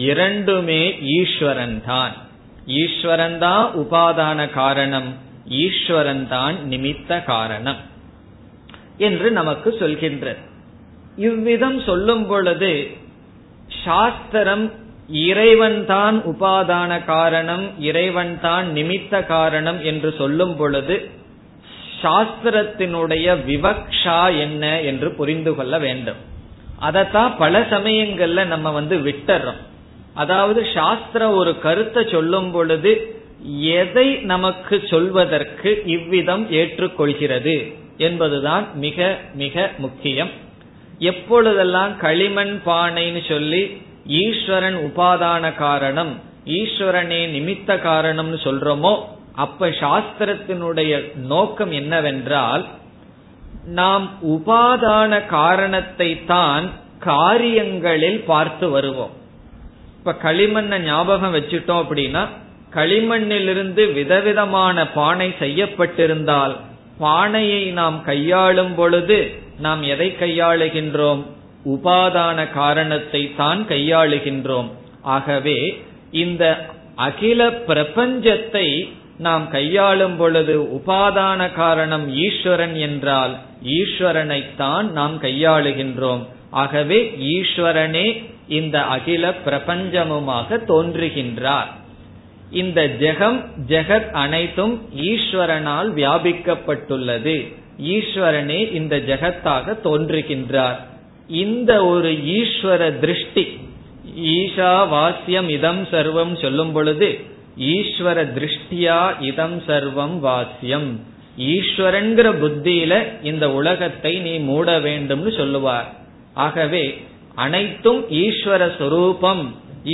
இரண்டுமே ஈஸ்வரன் தான். ஈஸ்வரன் தான் உபாதான காரணம், ஈஸ்வரன் தான் நிமித்த காரணம் என்று நமக்கு சொல்கின்றது. இவ்விதம் சொல்லும் பொழுது சாஸ்திரம் இறைவன் தான் உபாதான காரணம், இறைவன் தான் நிமித்த காரணம் என்று சொல்லும் பொழுது சாஸ்திரத்தினுடைய விவக்ஷா என்ன என்று புரிந்து கொள்ள வேண்டும். அதத்தான் பல சமயங்கள்ல நம்ம வந்து விட்டுறோம். அதாவது சாஸ்திரம் ஒரு கருத்தை சொல்லும் பொழுது எதை நமக்கு சொல்வதற்கு இவ்விதம் ஏற்றுக்கொள்கிறது என்பதுதான் மிக மிக முக்கியம். எப்பொழுதெல்லாம் களிமண் பானைன்னு சொல்லி ஈஸ்வரன் உபாதான காரணம், ஈஸ்வரனே நிமித்த காரணம்னு சொல்றோமோ, அப்ப சாஸ்திரத்தினுடைய நோக்கம் என்னவென்றால், நாம் உபாதான காரணத்தை தான் காரியங்களில் பார்த்து வருவோம். இப்ப களிமண்ணை ஞாபகம் வச்சுட்டோம் அப்படின்னா, களிமண்ணிலிருந்து விதவிதமான பானை செய்யப்பட்டிருந்தால் பானையை நாம் கையாளும் பொழுது நாம் எதை கையாளுகின்றோம்? உபாதான காரணத்தை தான் கையாளுகின்றோம். ஆகவே இந்த அகில பிரபஞ்சத்தை நாம் கையாளும் பொழுது உபாதான காரணம் ஈஸ்வரன் என்றால் ஈஸ்வரனைத்தான் நாம் கையாளுகின்றோம். ஆகவே ஈஸ்வரனே இந்த அகில பிரபஞ்சமுமாக தோன்றுகின்றார். இந்த ஜெகம் ஜெகத் அனைத்தும் ஈஸ்வரனால் வியாபிக்கப்பட்டுள்ளது. ஈஸ்வரனே இந்த ஜெகத்தாக தோன்றுகின்றார். இந்த ஒரு ஈஸ்வர திருஷ்டி, ஈஷா வாஸ்யம் இதம் சர்வம் சொல்லும் பொழுது ஈஸ்வர திருஷ்டியா இதம் சர்வம் வாஸ்யம், ஈஸ்வரன்கிற புத்தியில இந்த உலகத்தை நீ மூட வேண்டும்னு சொல்லுவார். ஆகவே அனைத்தும் ஈஸ்வர சொரூபம்,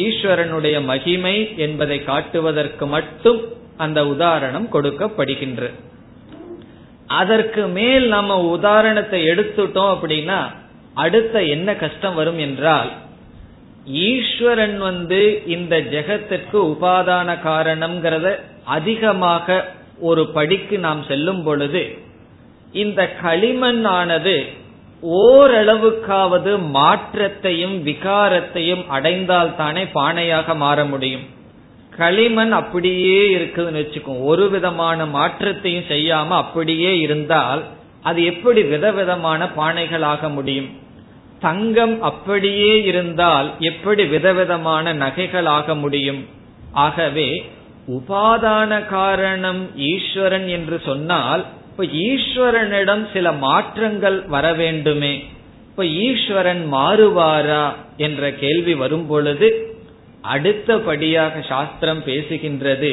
ஈஸ்வரனுடைய மகிமை என்பதை காட்டுவதற்கு மட்டும் அந்த உதாரணம் கொடுக்கப்படுகின்ற. அதற்கு மேல் நம்ம உதாரணத்தை எடுத்துட்டோம் அப்படின்னா அடுத்த என்ன கஷ்டம் வரும் என்றால், ஈஸ்வரன் வந்து இந்த ஜெகத்திற்கு உபாதான காரணம்ங்கிறத அதிகமாக ஒரு படிக்கு நாம் செல்லும் பொழுது இந்த களிமண் ஆனது ஓரளவுக்காவது மாற்றத்தையும் விகாரத்தையும் அடைந்தால்தானே பானையாக மாற முடியும். களிமண் அப்படியே இருக்குதுன்னு வச்சுக்கோம், ஒரு விதமான மாற்றத்தையும் செய்யாம அப்படியே இருந்தால் அது எப்படி விதவிதமான பானைகளாக முடியும்? தங்கம் அப்படியே இருந்தால் எப்படி விதவிதமான நகைகளாக முடியும்? ஆகவே உபாதான காரணம் ஈஸ்வரன் என்று சொன்னால் இப்ப ஈஸ்வரனிடம் சில மாற்றங்கள் வர வேண்டுமே. இப்ப ஈஸ்வரன் மாறுவாரா என்ற கேள்வி வரும் பொழுது அடுத்தபடியாக சாஸ்திரம் பேசுகின்றது,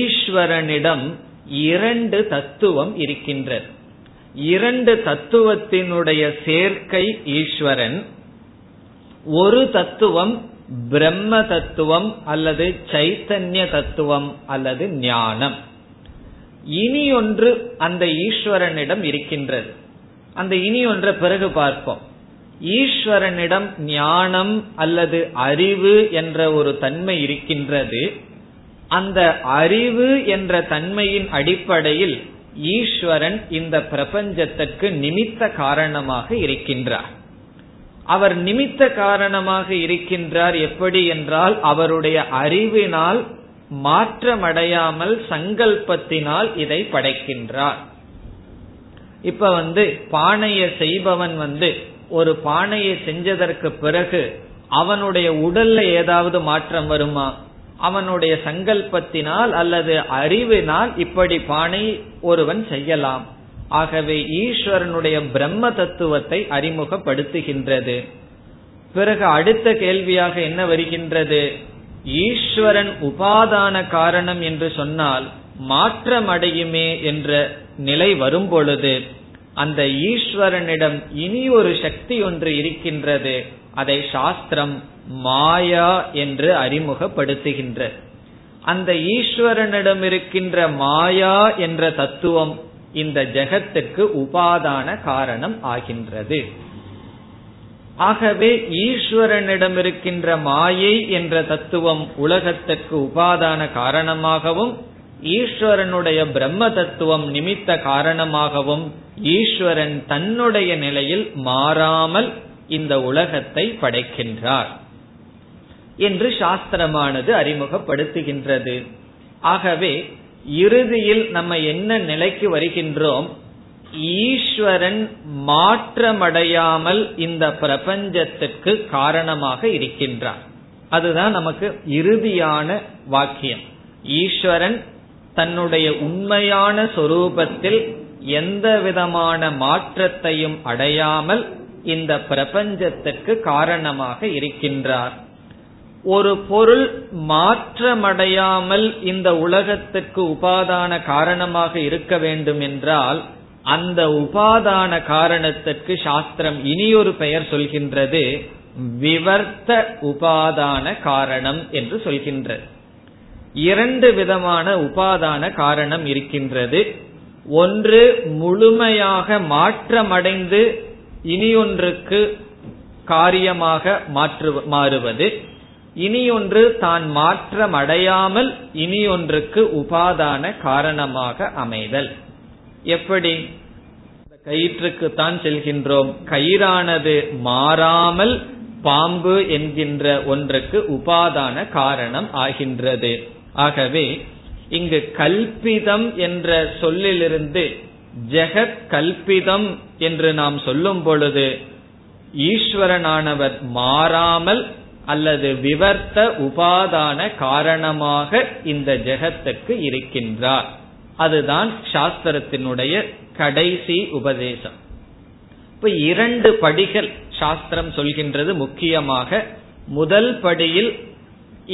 ஈஸ்வரனிடம் இரண்டு தத்துவம் இருக்கின்றது. இரண்டு தத்துவத்தினுடைய சேர்க்கை ஈஸ்வரன். ஒரு தத்துவம் பிரம்ம தத்துவம் அல்லது சைத்தன்ய தத்துவம் அல்லது ஞானம். இனி ஒன்று அந்த ஈஸ்வரனிடம் இருக்கின்றது. அந்த இனி ஒன்றை பிறகு பார்ப்போம். ஈஸ்வரனிடம் ஞானம் அல்லது அறிவு என்ற ஒரு தன்மை இருக்கின்றது. அந்த அறிவு என்ற தன்மையின் அடிப்படையில் ஈஸ்வரன் இந்த பிரபஞ்சத்திற்கு நிமித்த காரணமாக இருக்கின்றார். அவர் நிமித்த காரணமாக இருக்கின்றார் எப்படி என்றால், அவருடைய அறிவினால் மாற்றமடையாமல் சங்கல்பத்தினால் இதை படைக்கின்றார். இப்ப வந்து பானையை செய்பவன் வந்து ஒரு பானையை செஞ்சதற்கு பிறகு அவனுடைய உடல்ல ஏதாவது மாற்றம் வருமா? அவனுடைய சங்கல்பத்தினால் அல்லது அறிவினால் இப்படி பானை ஒருவன் செய்யலாம். ஆகவே ஈஸ்வரனுடைய பிரம்ம தத்துவத்தை அறிமுகப்படுத்துகின்றது. பிறகு அடுத்த கேள்வியாக என்ன வருகின்றது? ஈஸ்வரன் உபாதான காரணம் என்று சொன்னால் மாற்றமடையுமே என்ற நிலை வரும் பொழுது அந்த ஈஸ்வரனிடம் இனி ஒரு சக்தி ஒன்று இருக்கின்றது. அதை சாஸ்திரம் மாயா என்று அறிமுகப்படுத்துகின்ற. அந்த ஈஸ்வரனிடம் இருக்கின்ற மாயா என்ற தத்துவம் இந்த ஜெகத்துக்கு உபாதான காரணம் ஆகின்றது. ஆகவே ஈஸ்வரனிடம் இருக்கின்ற மாயை என்ற தத்துவம் உலகத்துக்கு உபாதான காரணமாகவும், ஈஸ்வரனுடைய பிரம்ம தத்துவம் நிமித்த காரணமாகவும், ஈஸ்வரன் தன்னுடைய நிலையில் மாறாமல் இந்த உலகத்தை படைக்கின்றார் என்று சாஸ்திரமானது அறிமுகப்படுத்துகின்றது. ஆகவே இறுதியில் நம்ம என்ன நிலைக்கு வருகின்றோம்? ஈஸ்வரன் மாற்றமடையாமல் இந்த பிரபஞ்சத்திற்கு காரணமாக இருக்கின்றார். அதுதான் நமக்கு இறுதியான வாக்கியம். ஈஸ்வரன் தன்னுடைய உண்மையான சொரூபத்தில் எந்த விதமான மாற்றத்தையும் அடையாமல் இந்த பிரபஞ்சத்திற்கு காரணமாக இருக்கின்றார். ஒரு பொருள் மாற்றமடையாமல் இந்த உலகத்திற்கு உபாதான காரணமாக இருக்க வேண்டும் என்றால் அந்த உபாதான காரணத்திற்கு சாஸ்திரம் இனியொரு பெயர் சொல்கின்றது, விவர்த்த உபாதான காரணம் என்று சொல்கின்றது. இரண்டு விதமான உபாதான காரணம் இருக்கின்றது. ஒன்று முழுமையாக மாற்றமடைந்து இனியொன்றுக்கு காரியமாக மாற்று மாறுவது, இனியொன்று தான் மாற்றமடையாமல் இனியொன்றுக்கு உபாதான காரணமாக அமைதல். எப்படி? கயிற்றுக்குத்தான் செல்கின்றோம். கயிறானது மாறாமல் பாம்பு என்கின்ற ஒன்றுக்கு உபாதான காரணம் ஆகின்றது. ஆகவே இங்கு கல்பிதம் என்ற சொல்லிலிருந்து ஜெகத் கல்பிதம் என்று நாம் சொல்லும் பொழுது ஈஸ்வரனானவர் மாறாமல் அல்லது விவர்த்த உபாதான காரணமாக இந்த ஜெகத்துக்கு இருக்கின்றார். அதுதான் சாஸ்திரத்தினுடைய கடைசி உபதேசம். இப்ப இரண்டு படிகள் சாஸ்திரம் சொல்கின்றது முக்கியமாக. முதல் படியில்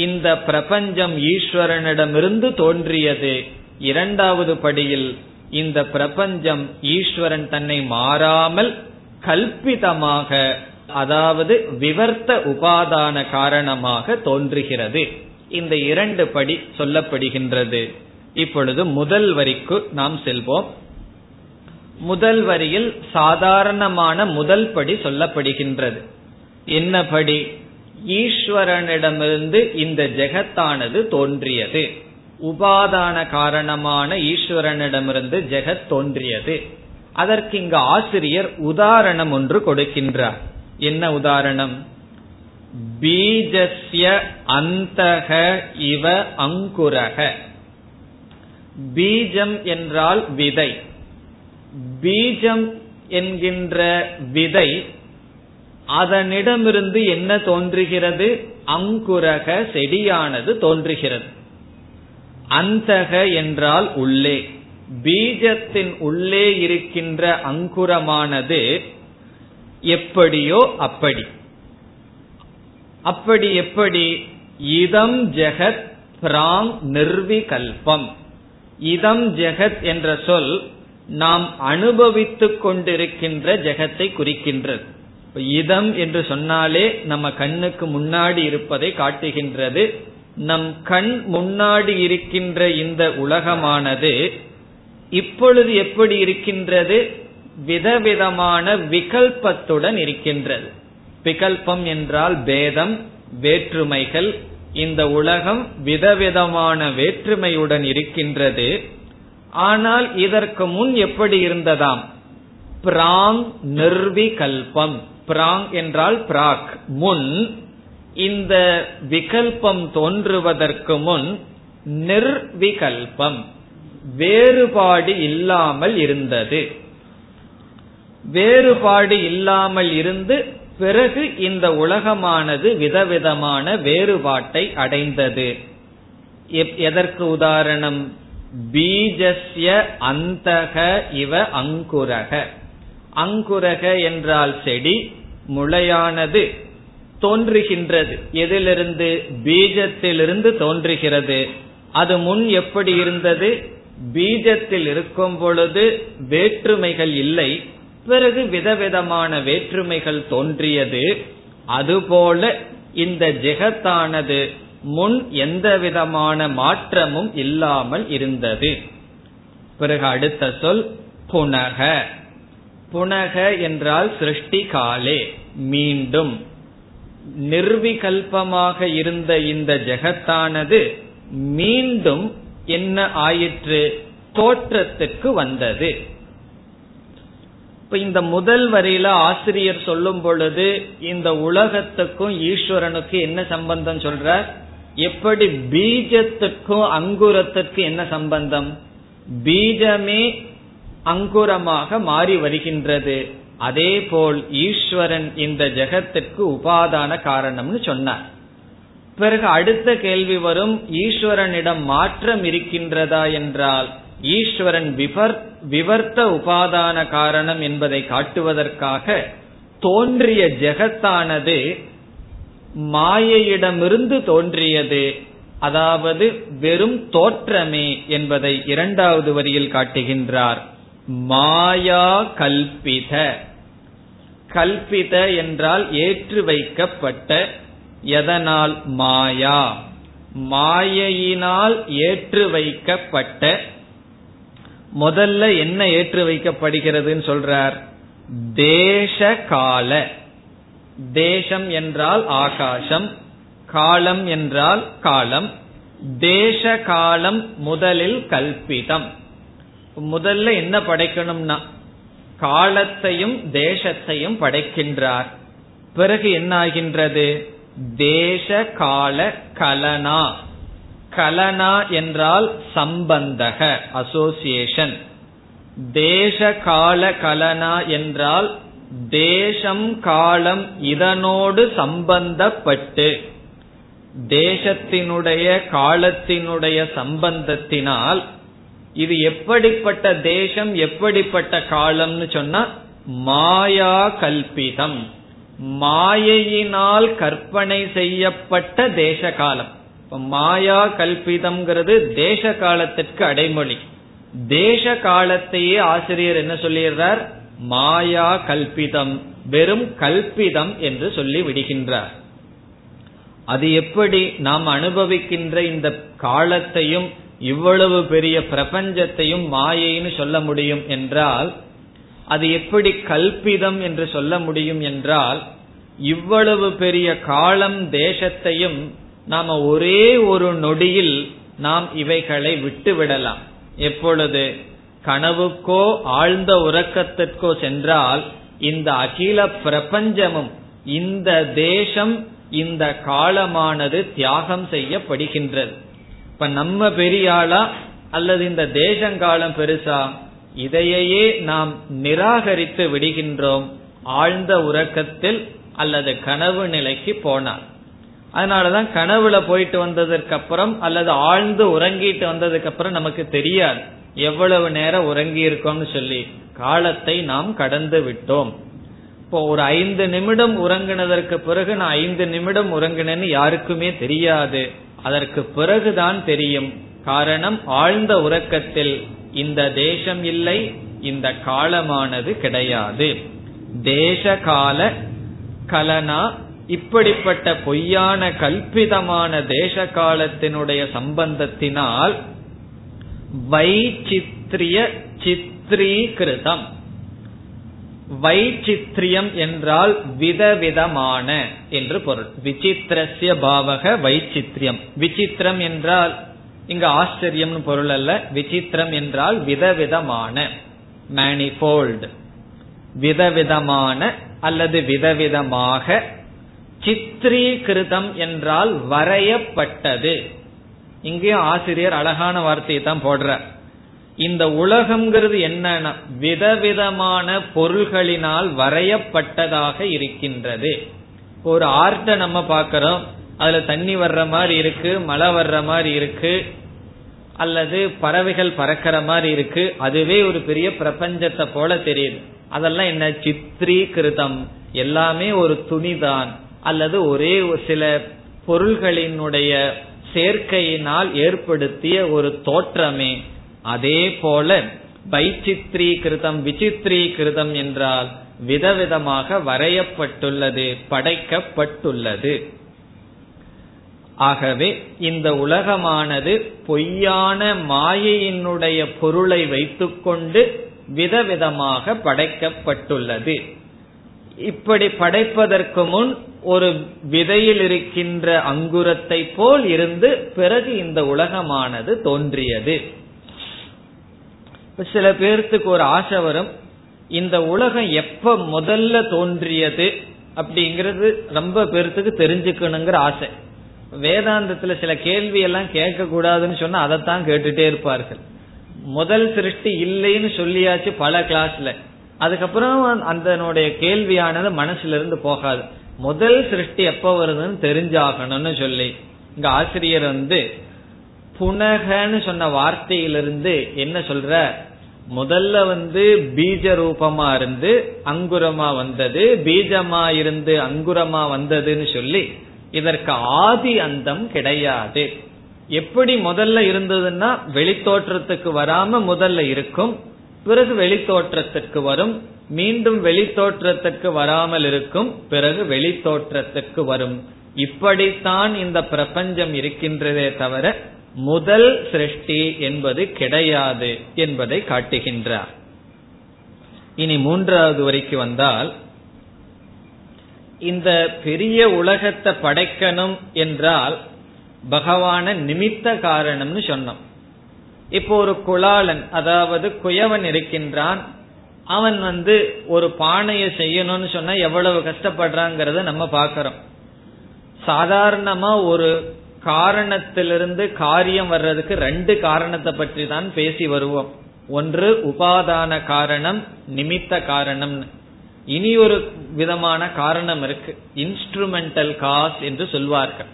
இந்த பிரபஞ்சம் ஈஸ்வரனிடமிருந்து தோன்றியது. இரண்டாவது படியில் இந்த பிரபஞ்சம் ஈஸ்வரன் தன்னை மாறாமல் கல்பிதமாக, அதாவது விவர்த்த உபாதான காரணமாக தோன்றுகிறது. இந்த இரண்டு படி சொல்லப்படுகின்றது. இப்பொழுது முதல் வரிக்கு நாம் செல்வோம். முதல் வரியில் சாதாரணமான முதல் படி சொல்லப்படுகின்றது. என்ன படி? ஈஸ்வரனிடமிருந்து இந்த ஜெகத்தானது தோன்றியது. உபாதான காரணமான ஈஸ்வரனிடமிருந்து ஜெகத் தோன்றியது. அதற்கு இங்கு ஆசிரியர் உதாரணம் ஒன்று கொடுக்கின்றார். என்ன உதாரணம்? பீஜஸ்ய அந்தக இவ அங்குரக. பீஜம் என்றால் விதை. பீஜம் என்கின்ற விதை, அதனிடமிருந்து என்ன தோன்றுகிறது? அங்குரக, செடியானது தோன்றுகிறது. அந்தக என்றால் உள்ளே. பீஜத்தின் உள்ளே இருக்கின்ற அங்குரமானது எப்படியோ அப்படி. அப்படி எப்படி? இதம் ஜெகத் பிராங் நிர்விகல்பம். இதம் ஜெகத் என்ற சொல் நாம் அனுபவித்துக் கொண்டிருக்கின்ற ஜெகத்தை குறிக்கின்றது. இதம் என்று சொன்னாலே நம்ம கண்ணுக்கு முன்னாடி இருப்பதை காட்டுகின்றது. நம் கண் முன்னாடி இருக்கின்ற இந்த உலகமானது இப்பொழுது எப்படி இருக்கின்றது? விதவிதமான விகல்பத்துடன் இருக்கின்றது. விகல்பம் என்றால் பேதம், வேற்றுமைகள். இந்த உலகம் விதவிதமான வேற்றுமையுடன் இருக்கின்றது. ஆனால் இதற்கு முன் எப்படி இருந்ததாம்? பிராங் நிர்விகல்பம். பிராங் என்றால் பிராக், முன். இந்த விகல்பம் தோன்றுவதற்கு முன் நிர்விகல்பம், வேறுபாடு இல்லாமல் இருந்தது. வேறுபாடு இல்லாமல் இருந்து பிறகு இந்த உலகமானது விதவிதமான வேறுபாட்டை அடைந்தது. எதற்கு உதாரணம்? பீஜஸ்ய அந்தக இவ அங்குரக. அங்குரக என்றால் செடி, முளையானது தோன்றுகின்றது. எதிலிருந்து? பீஜத்திலிருந்து தோன்றுகிறது. அது முன் எப்படி இருந்தது? பீஜத்தில் இருக்கும் பொழுது வேற்றுமைகள் இல்லை, பிறகு விதவிதமான வேற்றுமைகள் தோன்றியது. அதுபோல இந்த ஜெகத்தானது முன் எந்த விதமான மாற்றமும் இல்லாமல் இருந்தது. பிறகு அடுத்த சொல் புனக. புனக என்றால் சிருஷ்டி காலே, மீண்டும். நிர்விகல்பமாக இருந்த இந்த ஜெகத்தானது மீண்டும் என்ன ஆயிற்று? தோற்றத்துக்கு வந்தது. இப்ப இந்த முதல் வரையில ஆசிரியர் சொல்லும் பொழுது இந்த உலகத்துக்கும் ஈஸ்வரனுக்கு என்ன சம்பந்தம் சொல்றார்? எப்படி பீஜத்துக்கும் அங்குரத்திற்கும் என்ன சம்பந்தம்? பீஜமே அங்குரமாக மாறி வருகின்றது. அதே போல் ஈஸ்வரன் இந்த ஜெகத்திற்கு உபாதான காரணம்னு சொன்னார். பிறகு அடுத்த கேள்வி வரும், ஈஸ்வரனிடம் மாற்றம் இருக்கின்றதா என்றால், ஈஸ்வரன் விவர்த்த உபாதான காரணம் என்பதை காட்டுவதற்காக தோன்றிய ஜெகத்தானது மாயையிடமிருந்து தோன்றியது, அதாவது வெறும் தோற்றமே என்பதை இரண்டாவது வரியில் காட்டுகின்றார். மாயா கல்பித, கல்பித என்றால் ஏற்று வைக்கப்பட்ட, எதனால்? மாயா, மாயையினால் ஏற்று வைக்கப்பட்ட. முதல்ல என்ன ஏற்று வைக்கப்படுகிறதுன்னு சொல்றார், தேசகால. தேசம் என்றால் ஆகாசம், காலம் என்றால் காலம். தேசகாலம் முதலில் கல்பிதம். முதல்ல என்ன படைக்கணும்னா காலத்தையும் தேசத்தையும் படைக்கின்றார். பிறகு என்ன ஆகின்றது? தேச கால கலனா. கலனா என்றால் சம்பந்தக, அசோசியேஷன். தேச கால கலனா என்றால் தேசம் காலம் இதனோடு சம்பந்தப்பட்டு, தேசத்தினுடைய காலத்தினுடைய சம்பந்தத்தினால். இது எப்படிப்பட்ட தேசம், எப்படிப்பட்ட காலம்னு சொன்னா மாயா கல்பிதம், மாயையினால் கற்பனை செய்யப்பட்ட தேச காலம். மாயா கல்பிதம்ங்கிறது தேச காலத்திற்கு அடைமொழி. தேச காலத்தையே ஆசிரியர் என்ன சொல்லிடுறார்? மாயா கல்பிதம், வெறும் கல்பிதம் என்று சொல்லி விடுகின்றார். அது எப்படி நாம் அனுபவிக்கின்ற இந்த காலத்தையும் இவ்வளவு பெரிய பிரபஞ்சத்தையும் மாயைன்னு சொல்ல முடியும் என்றால், அது எப்படி கல்பிதம் என்று சொல்ல முடியும் என்றால், இவ்வளவு பெரிய காலம் தேசத்தையும் நாம ஒரே ஒரு நொடியில் நாம் இவைகளை விட்டுவிடலாம். எப்பொழுது? கனவுக்கோ ஆழ்ந்த உறக்கத்திற்கோ சென்றால் இந்த அகில பிரபஞ்சமும் இந்த தேசம் இந்த காலமானது தியாகம் செய்யப்படுகின்றது. இப்ப நம்ம பெரியாளா அல்லது இந்த தேசங்காலம் பெருசா? இதையே நாம் நிராகரித்து விடுகின்றோம் ஆழ்ந்த உறக்கத்தில் அல்லது கனவு நிலைக்கு போனால். அதனாலதான் கனவுல போயிட்டு வந்ததுக்கு அப்புறம் அல்லது ஆழ்ந்து உறங்கிட்டு வந்ததுக்கு அப்புறம் நமக்கு தெரியாது எவ்வளவு நேரம் உறங்கி இருக்கோம்னு சொல்லி. காலத்தை நாம் கடந்து விட்டோம். இப்போ ஒரு ஐந்து நிமிடம் உறங்கினதற்கு பிறகு நான் ஐந்து நிமிடம் உறங்கினேன்னு யாருக்குமே தெரியாது. அதற்கு பிறகுதான் தெரியும். காரணம், ஆழ்ந்த உறக்கத்தில் இந்த தேசம் இல்லை, இந்த காலமானது கிடையாது. தேச கால கலனா, இப்படிப்பட்ட பொய்யான கல்பிதமான தேச காலத்தினுடைய சம்பந்தத்தினால் வைச்சித்ரிய சித்ரீகிருதம். வைச்சித்ரியம் என்றால் விதவிதமான என்று பொருள். விசித்திரஸ்ய பாவக வைச்சித்ரியம். விசித்திரம் என்றால் இங்கு ஆச்சரியம்னு பொருள் அல்ல. விசித்திரம் என்றால் விதவிதமான, மேனிஃபோல்டு, விதவிதமான அல்லது விதவிதமாக. சித்ரீகிருதம் என்றால் வரையப்பட்டது. இங்கேயும் ஆசிரியர் அழகான வார்த்தையை தான் போடுறார். இந்த உலகம்ங்கிறது என்னன்னா விதவிதமான பொருள்களினால் வரையப்பட்டதாக இருக்கின்றது. ஒரு ஆர்ட்டை நம்ம பார்க்கிறோம், அதுல தண்ணி வர்ற மாதிரி இருக்கு, மழை வர்ற மாதிரி இருக்கு, அல்லது பறவைகள் பறக்கிற மாதிரி இருக்கு. அதுவே ஒரு பெரிய பிரபஞ்சத்தை போல தெரியுது. அதெல்லாம் என்ன? சித்ரீகிருதம். எல்லாமே ஒரு துணிதான் அல்லது ஒரே சில பொருள்களினுடைய சேர்க்கையினால் ஏற்படுத்திய ஒரு தோற்றமே. அதே போல வைச்சித்ரீகிருதம், விசித்ரீகிருதம் என்றால் விதவிதமாக வரையப்பட்டுள்ளது, படைக்கப்பட்டுள்ளது. ஆகவே இந்த உலகமானது பொய்யான மாயையினுடைய பொருளை வைத்துக்கொண்டு விதவிதமாக படைக்கப்பட்டுள்ளது. இப்படி படைப்பதற்கு முன் ஒரு விதையில் இருக்கின்ற அங்குரத்தை போல் இருந்து பிறகு இந்த உலகமானது தோன்றியது. சில பேர்த்துக்கு ஒரு ஆசை வரும், இந்த உலகம் எப்ப முதல்ல தோன்றியது அப்படிங்கிறது ரொம்ப பேர்த்துக்கு தெரிஞ்சுக்கணுங்கிற ஆசை. வேதாந்தத்துல சில கேள்வி எல்லாம் கேட்க கூடாதுன்னு சொன்னா அதைத்தான் கேட்டுட்டே இருப்பார்கள். முதல் சிருஷ்டி இல்லைன்னு சொல்லியாச்சு பல கிளாஸ்ல, அதுக்கப்புறம் அதனுடைய கேள்வியானது மனசுல இருந்து போகாது. முதல் சிருஷ்டி எப்ப வருதுன்னு தெரிஞ்சாகணும்னு சொல்லி இங்க ஆசிரியர் வந்து புனகன்னு சொன்ன வார்த்தையிலிருந்து என்ன சொல்ற, முதல்ல வந்து பீஜ ரூபமா இருந்து அங்குரமா வந்தது, பீஜமா இருந்து அங்குரமா வந்ததுன்னு சொல்லி இதற்கு ஆதி அந்தம் கிடையாது. எப்படி முதல்ல இருந்ததுன்னா வெளித்தோற்றத்துக்கு வராம முதல்ல இருக்கும், பிறகு வெளித்தோற்றத்துக்கு வரும், மீண்டும் வெளித்தோற்றத்துக்கு வராமல் இருக்கும், பிறகு வெளித்தோற்றத்துக்கு வரும். இப்படித்தான் இந்த பிரபஞ்சம் இருக்கின்றதே தவிர முதல் சிருஷ்டி என்பது கிடையாது என்பதை காட்டுகின்றார். இனி மூன்றாவது வரைக்கு வந்தால், இந்த பெரிய உலகத்தை படைக்கணும் என்றால் பகவான நிமித்த காரணம்னு சொன்னோம். இப்போ ஒரு குலாளன், அதாவது குயவன் இருக்கின்றான், அவன் வந்து ஒரு பானையை செய்யணும்னு சொன்னா எவ்வளவு கஷ்டப்படுறாங்கிறத நம்ம பாக்கிறோம். சாதாரணமா ஒரு காரணத்திலிருந்து காரியம் வர்றதுக்கு ரெண்டு காரணத்தை பற்றி தான் பேசி வருவோம். ஒன்று உபாதான காரணம், நிமித்த காரணம். இனி ஒரு விதமான காரணம் இருக்கு, இன்ஸ்ட்ருமெண்டல் காஸ் என்று சொல்வார்கள்.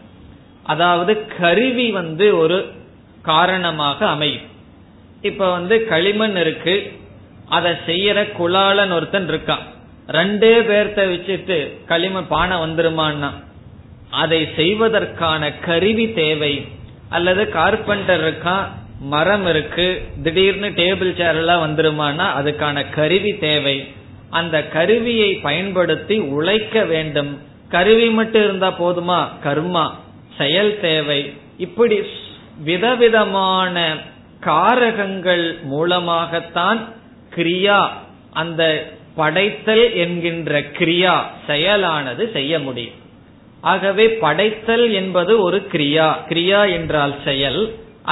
அதாவது கருவி வந்து ஒரு காரணமாக அமையும். இப்ப வந்து களிமண் இருக்கு, அதை செய்யற குலாளன் ஒருத்தன் இருக்கான். ரெண்டே பேர்த்த வச்சுட்டு களிமண் பானை வந்துருமான்னா அதை செய்வதற்கான கருவி தேவை. அல்லது கார்பெண்டர் இருக்கான், மரம் இருக்கு, திடீர்னு டேபிள் சேர் எல்லாம் வந்துருமானா அதுக்கான கருவி தேவை. அந்த கருவியை பயன்படுத்தி உழைக்க வேண்டும். கருவி மட்டும் இருந்தா போதுமா? கர்மா, செயல் தேவை. இப்படி விதவிதமான காரகங்கள் மூலமாகத்தான் கிரியா, அந்த படைத்தல் என்கின்ற கிரியா செயலானது செய்ய முடியும். ஆகவே படைத்தல் என்பது ஒரு கிரியா, கிரியா என்றால் செயல்.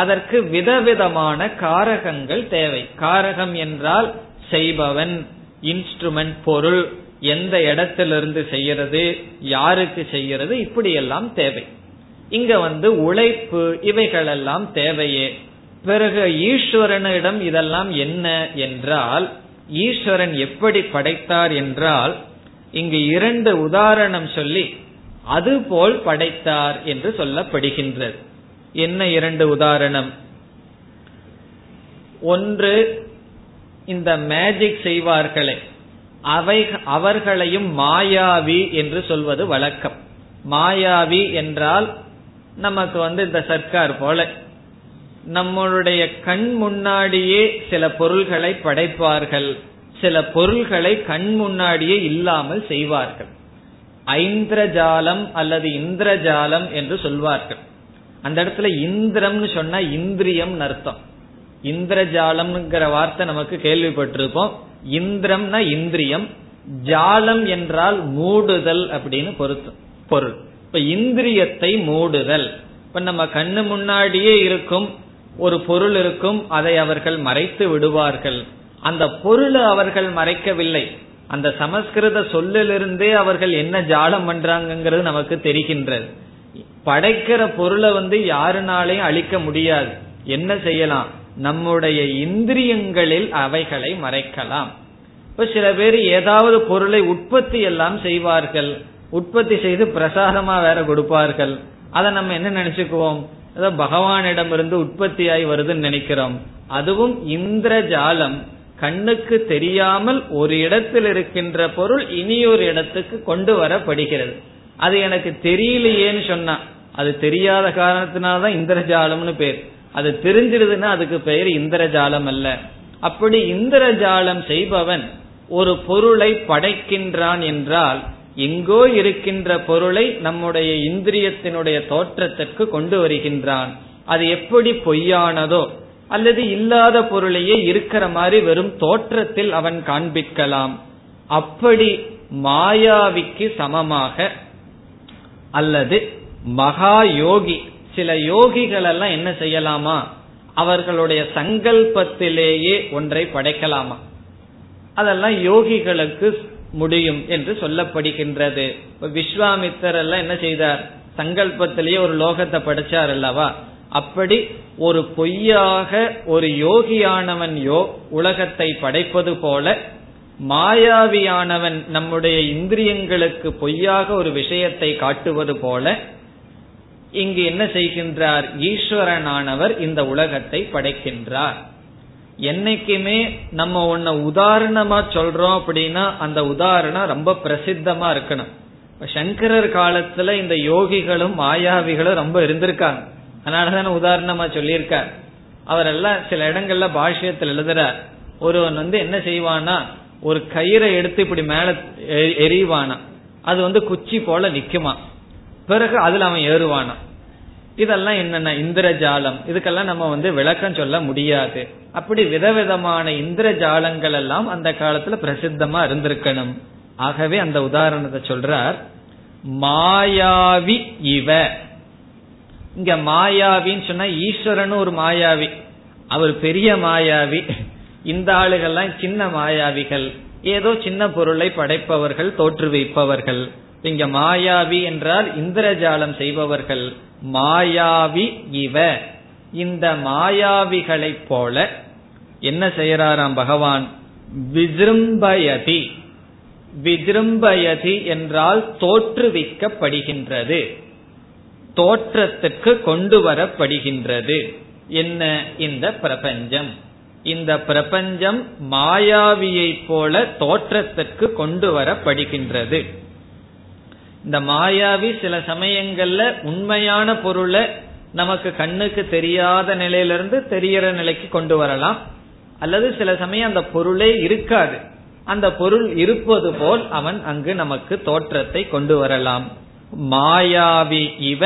அதற்கு விதவிதமான காரகங்கள் தேவை. காரகம் என்றால் செய்பவன், இன்ஸ்ட்ருமெண்ட் பொருள், எந்த இடத்திலிருந்து செய்யறது, யாருக்கு செய்யறது, இப்படியெல்லாம் தேவை. இங்க வந்து உழைப்பு, இவைகளெல்லாம் தேவையே. பிறகு ஈஸ்வரனிடம் இதெல்லாம் என்ன என்றால், ஈஸ்வரன் எப்படி படைத்தார் என்றால் இங்கு இரண்டு உதாரணம் சொல்லி அதுபோல் படைத்தார் என்று சொல்லப்படுகின்றது. என்ன இரண்டு உதாரணம்? ஒன்று, இந்த மேஜிக் செய்வார்களே அவை, அவர்களையும் மாயாவி என்று சொல்வது வழக்கம். மாயாவி என்றால் நமக்கு வந்து இந்த சர்க்கார் போல நம்மளுடைய கண் முன்னாடியே சில பொருள்களை படைப்பார்கள், சில பொருள்களை கண் முன்னாடியே இல்லாமல் செய்வார்கள். ஐந்திரஜாலம் அல்லது இந்திரஜாலம் என்று சொல்வார்கள். அந்த இடத்துல இந்திரம்னு சொன்னா இந்திரியம் அர்த்தம். இந்திரஜாலம்ங்கிற வார்த்தை நமக்கு கேள்விப்பட்டிருப்போம். இந்திரம்னா இந்திரியம், ஜாலம் என்றால் மூடுதல் அப்படின்னு பொருள். இப்ப இந்திரியத்தை மூடுதல். இப்ப நம்ம கண்ணு முன்னாடியே இருக்கும் ஒரு பொருள் இருக்கும், அதை அவர்கள் மறைத்து விடுவார்கள். அந்த பொருளை அவர்கள் மறைக்கவில்லை. அந்த சமஸ்கிருத சொல்லிலிருந்தே அவர்கள் என்ன ஜாலம் பண்றாங்கிறது நமக்கு தெரிகின்றது. படைக்கிற பொருளை வந்து யாருனாலையும் அழிக்க முடியாது. என்ன செய்யலாம்? நம்முடைய இந்திரியங்களில் அவைகளை மறைக்கலாம். இப்ப சில பேர் ஏதாவது பொருளை உற்பத்தி எல்லாம் செய்வார்கள், உற்பத்தி செய்து பிரசாதமா வேற கொடுப்பார்கள். அதை நம்ம என்ன நினைச்சுக்குவோம்? அத பகவானிடம் இருந்து உற்பத்தியாய் வருதுன்னு நினைக்கிறோம். அதுவும் இந்திரஜாலம், கண்ணுக்கு தெரியாமல் ஒரு இடத்தில் இருக்கின்ற பொருள் இனியொரு இடத்துக்கு கொண்டு வரப்படுகிறது. அது எனக்கு தெரியலையேன்னு சொன்னா அது தெரியாத காரணத்தினால்தான் இந்திரஜாலம்னு பேர். அது தெரிஞ்சிருதுன்னா அதுக்கு பெயர் இந்திரஜாலம் அல்ல. அப்படி இந்திரஜாலம் செய்பவன் ஒரு பொருளை படைக்கின்றான் என்றால் எங்கோ இருக்கின்ற பொருளை நம்முடைய இந்திரியத்தினுடைய தோற்றத்திற்கு கொண்டு வருகின்றான். அது எப்படி பொய்யானதோ அல்லது இல்லாத பொருளையே இருக்கிற மாதிரி வெறும் தோற்றத்தில் அவன் காண்பிக்கலாம். அப்படி மாயாவிக்கு சமமாக, அல்லது மகா யோகி, சில யோகிகள் எல்லாம் என்ன செய்யலாமா, அவர்களுடைய சங்கல்பத்திலேயே ஒன்றை படைக்கலாமா. அதெல்லாம் யோகிகளுக்கு முடியும் என்று சொல்லப்படுகின்றது. விஸ்வாமித்தர் எல்லாம் என்ன செய்தார்? சங்கல்பத்திலேயே ஒரு லோகத்தை படைச்சார் அல்லவா. அப்படி ஒரு பொய்யாக ஒரு யோகியானவன் யோ உலகத்தை படைப்பது போல மாயாவியானவன் நம்முடைய இந்திரியங்களுக்கு பொய்யாக ஒரு விஷயத்தை காட்டுவது போல இங்கு என்ன செய்கின்றார், ஈஸ்வரனானவர் இந்த உலகத்தை படைக்கின்றார். என்னைக்குமே நம்ம ஒன்ன உதாரணமா சொல்றோம் அப்படின்னா அந்த உதாரணம் ரொம்ப பிரசித்தமா இருக்கணும். சங்கரர் காலத்துல இந்த யோகிகளும் மாயாவிகளும் ரொம்ப இருந்திருக்காங்க, அதனாலதான உதாரணமா சொல்லியிருக்கார். அவரெல்லாம் சில இடங்கள்ல பாஷ்யத்தில் எழுதுறார், ஒருவன் வந்து என்ன செய்வானா, ஒரு கயிறை எடுத்து இப்படி மேல எறிவானா, அது வந்து குச்சி போல நிக்குமா, பிறகு அதுல அவன் ஏறுவானா. இதெல்லாம் என்னன்னா இந்திரஜாலம், இதுக்கெல்லாம் நம்ம வந்து விளக்கம் சொல்ல முடியாது. அப்படி விதவிதமான இந்திரஜாலங்கள் எல்லாம் அந்த காலத்துல பிரசித்தமா இருந்திருக்கணும். ஆகவே அந்த உதாரணத்தை சொல்றார், மாயாவி இவ. இங்க மாயாவின்னு சொன்னா ஈஸ்வரன் ஒரு மாயாவி, அவர் பெரிய மாயாவி, இந்த ஆளுகள்லாம் சின்ன மாயாவிகள், ஏதோ சின்ன பொருளை படைப்பவர்கள், தோற்றுவிப்பவர்கள். இங்க மாயாவி என்றால் இந்திரஜாலம் செய்பவர்கள். மாயாவி இவ, இந்த மாயாவிகளை போல என்ன செய்யறாராம் பகவான், விஜிரும்பயதி. விஜிரும்பயதி என்றால் தோற்றுவிக்கப்படுகின்றது, தோற்றத்துக்கு கொண்டு வரப்படுகின்றது. என்ன, இந்த பிரபஞ்சம், இந்த பிரபஞ்சம் மாயாவியை போல தோற்றத்துக்கு கொண்டு வரப்படுகின்றது. இந்த மாயாவி சில சமயங்கள்ல உண்மையான பொருளை நமக்கு கண்ணுக்கு தெரியாத நிலையிலிருந்து தெரியற நிலைக்கு கொண்டு வரலாம், அல்லது சில சமயம் அந்த பொருளே இருக்காது, அந்த பொருள் இருப்பது போல் அவன் அங்கு நமக்கு தோற்றத்தை கொண்டு வரலாம். மாயாவி இவ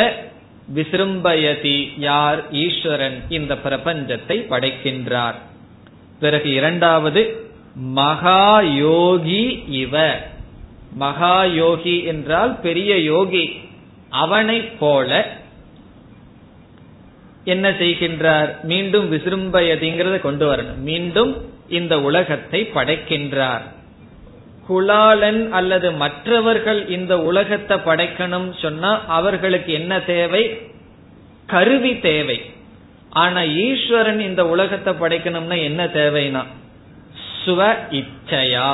விசிரும்பயதி, யார், ஈஸ்வரன் இந்த பிரபஞ்சத்தை படைக்கின்றார். பிறகு இரண்டாவது மகாயோகி இவ. மகாயோகி என்றால் பெரிய யோகி, அவனை போல என்ன செய்கின்றார், மீண்டும் விசிரும்பயதிங்கிறத கொண்டு வரணும், மீண்டும் இந்த உலகத்தை படைக்கின்றார். குலாலன் அல்லது மற்றவர்கள் இந்த உலகத்தை படைக்கணும் சொன்னா அவர்களுக்கு என்ன தேவை, கருவி தேவை. ஆனா ஈஸ்வரன் இந்த உலகத்தை படைக்கணும்னா என்ன தேவைனா, சுவ இச்சையா,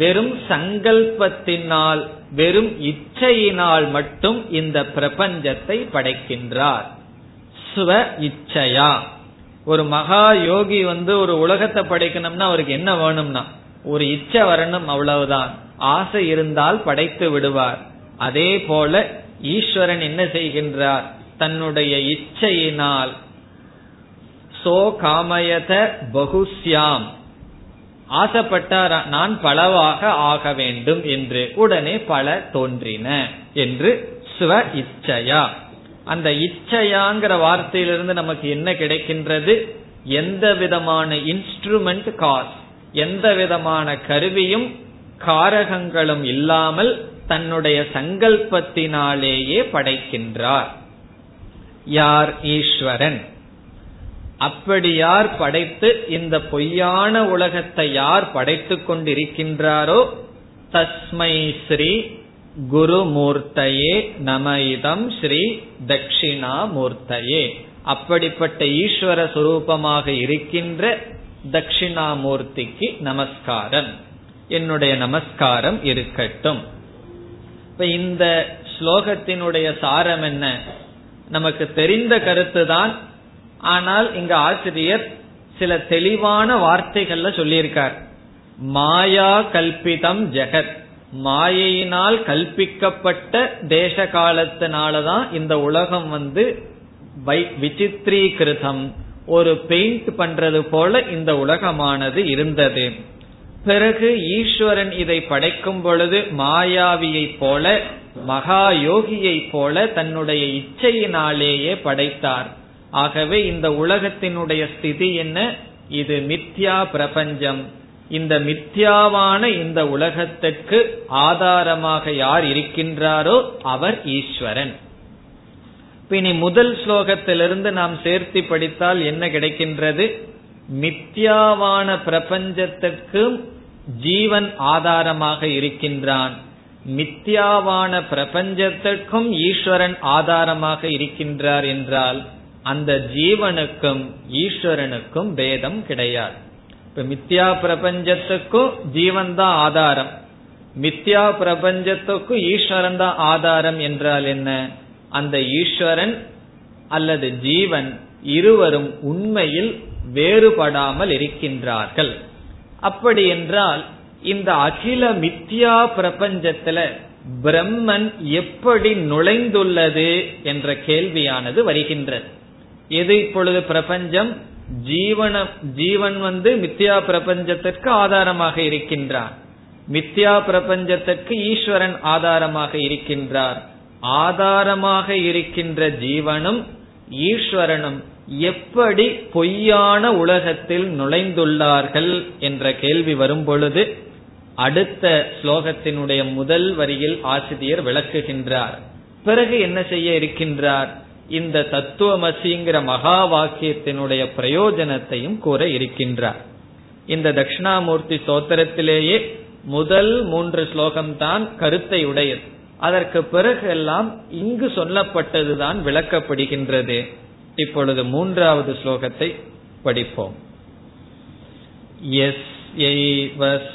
வெறும் சங்கல்பத்தினால் வெறும் இச்சையினால் மட்டும் இந்த பிரபஞ்சத்தை படைக்கின்றார். சுவ இச்சையா, ஒரு மகா யோகி வந்து ஒரு உலகத்தை படைக்கணும்னா அவருக்கு என்ன வேணும்னா ஒரு இச்சை வரணும், அவ்வளவுதான். ஆசை இருந்தால் படைத்து விடுவார். அதே போல ஈஸ்வரன் என்ன செய்கின்றார், தன்னுடைய இச்சையினால் சோ காமயத பகுஸ்யாம், ஆசைப்பட்டாரா நான் பலவாக ஆக வேண்டும் என்று, உடனே பல தோன்றின என்று ஸ்வ இச்சையா. அந்த இச்சையாங்கிற வார்த்தையிலிருந்து நமக்கு என்ன கிடைக்கின்றது, எந்த விதமான இன்ஸ்ட்ருமெண்ட் காஸ், எந்த விதமான கருவியும் காரகங்களும் இல்லாமல் தன்னுடைய சங்கல்பத்தினாலேயே படைக்கின்றார் யார், ஈஸ்வரன். அப்படி யார் படைத்து இந்த பொய்யான உலகத்தை யார் படைத்து கொண்டிருக்கின்றாரோ, தஸ்மை ஸ்ரீ குருமூர்த்தையே நம இதம் ஸ்ரீ தட்சிணாமூர்த்தையே, அப்படிப்பட்ட ஈஸ்வர சுரூபமாக இருக்கின்ற தட்சிணாமூர்த்திக்கு நமஸ்காரம், என்னுடைய நமஸ்காரம் இருக்கட்டும். இப்ப இந்த ஸ்லோகத்தினுடைய சாரம் என்ன, நமக்கு தெரிந்த கருத்து தான். ஆனால் இங்க ஆசிரியர் சில தெளிவான வார்த்தைகள்ல சொல்லியிருக்கார், மாயா கல்பிதம் ஜெகத், மாயையினால் கல்பிக்கப்பட்ட தேச காலத்தினாலதான் இந்த உலகம் வந்து விசித்திரீகிருதம், ஒரு பெயிண்ட் பண்றது போல இந்த உலகமானது இருந்தது. பிறகு ஈஸ்வரன் இதை படைக்கும் பொழுது மாயாவியை போல மகா யோகியை போல தன்னுடைய இச்சையினாலேயே படைத்தார். ஆகவே இந்த உலகத்தினுடைய ஸ்திதி என்ன, இது மித்யா பிரபஞ்சம், இந்த மித்யாவான இந்த உலகத்துக்கு ஆதாரமாக யார் இருக்கின்றாரோ அவர் ஈஸ்வரன். பின் முதல் ஸ்லோகத்திலிருந்து நாம் சேர்த்து படித்தால் என்ன கிடைக்கின்றது, மித்யாவான பிரபஞ்சத்திற்கும் ஜீவன் ஆதாரமாக இருக்கின்றான், மித்யாவான பிரபஞ்சத்திற்கும் ஈஸ்வரன் ஆதாரமாக இருக்கின்றார் என்றால் அந்த ஜீவனுக்கும் ஈஸ்வரனுக்கும் பேதம் கிடையாது. இப்ப மித்யா பிரபஞ்சத்துக்கும் ஜீவன் தான் ஆதாரம், மித்யா பிரபஞ்சத்துக்கும் ஈஸ்வரன் தான் ஆதாரம் என்றால் என்ன? அந்த ஈஸ்வரன் அல்லது ஜீவன் இருவரும் உண்மையில் வேறுபடாமல் இருக்கின்றார்கள். அப்படி என்றால் இந்த அகில மித்யா பிரபஞ்சத்துல பிரம்மன் எப்படி நுழைந்துள்ளது என்ற கேள்வியானது வருகின்றது. எது இப்பொழுது பிரபஞ்சம்? ஜீவன ஜீவன் வந்து மித்யா பிரபஞ்சத்திற்கு ஆதாரமாக இருக்கின்றார், மித்யா பிரபஞ்சத்திற்கு ஈஸ்வரன் ஆதாரமாக இருக்கின்றார். ஆதாரமாக இருக்கின்ற ஜீவனும் ஈஸ்வரனும் எப்படி பொய்யான உலகத்தில் நுழைந்துள்ளார்கள் என்ற கேள்வி வரும் பொழுது அடுத்த ஸ்லோகத்தினுடைய முதல் வரியில் ஆசிரியர் விளக்குகின்றார். பிறகு என்ன செய்ய இருக்கின்றார்? இந்த தத்துவமசிங்கிற மகா வாக்கியத்தினுடைய பிரயோஜனத்தையும் கூற இருக்கின்றார். இந்த தட்சிணாமூர்த்தி ஸ்தோத்திரத்திலேயே முதல் மூன்று ஸ்லோகம்தான் கருத்தை உடையது. அதற்கு பிறகு எல்லாம் இங்கு சொல்லப்பட்டதுதான் விளக்கப்படுகின்றது. இப்பொழுது மூன்றாவது ஸ்லோகத்தை படிப்போம்.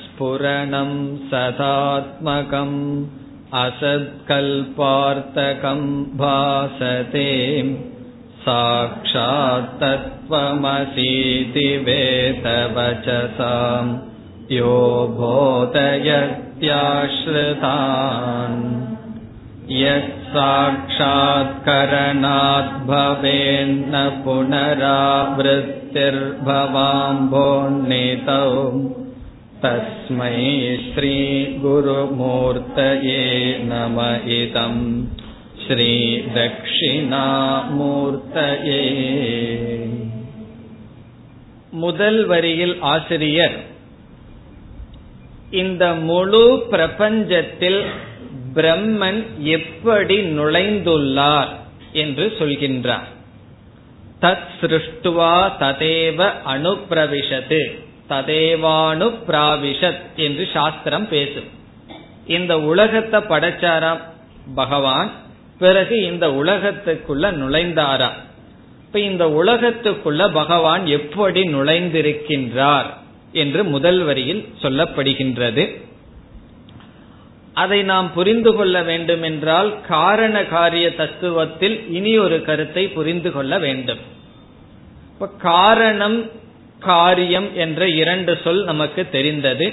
ஸ்புரணம் சதாத்மகம் அசத்கல்பார்த்தகம் பாசதே சாக்ஷாத் தத்வமசீதி வேதவசசாம் யோ போதயத்யாஶ்ருதான் யத் சாக்ஷாத் கரணாத் பவேன்ன புனராவ்ருத்திர் பவாம்போநிதௌ தஸ்மை ஸ்ரீ குருமூர்த்தயே நம. இதம் ஸ்ரீ தக்ஷிணாமூர்த்தயே. முதல் வரியில் ஆசிரியர் இந்த முழு பிரபஞ்சத்தில் பிரம்மன் எப்படி நுழைந்துள்ளார் என்று சொல்கின்றார். தத் ஸ்ருஷ்டுவா ததேவ அனுப்ரவிஷது ததேவானுப்ராவிஷத் என்று சாஸ்திரம் பேசும். இந்த உலகத்தை படைச்சாராம் பகவான், பிறகு இந்த உலகத்துக்குள்ள நுழைந்தாராம். இப்ப இந்த உலகத்துக்குள்ள பகவான் எப்படி நுழைந்திருக்கின்றார் என்று முதல் வரியில் சொல்லப்படுகின்றது. அதை நாம் புரிந்து கொள்ள வேண்டும் என்றால் காரண காரிய தத்துவத்தில் இனி ஒரு கருத்தை புரிந்து கொள்ள வேண்டும். இப்ப காரணம் காரியம் என்ற இரண்டு சொல் நமக்கு தெரிந்தது.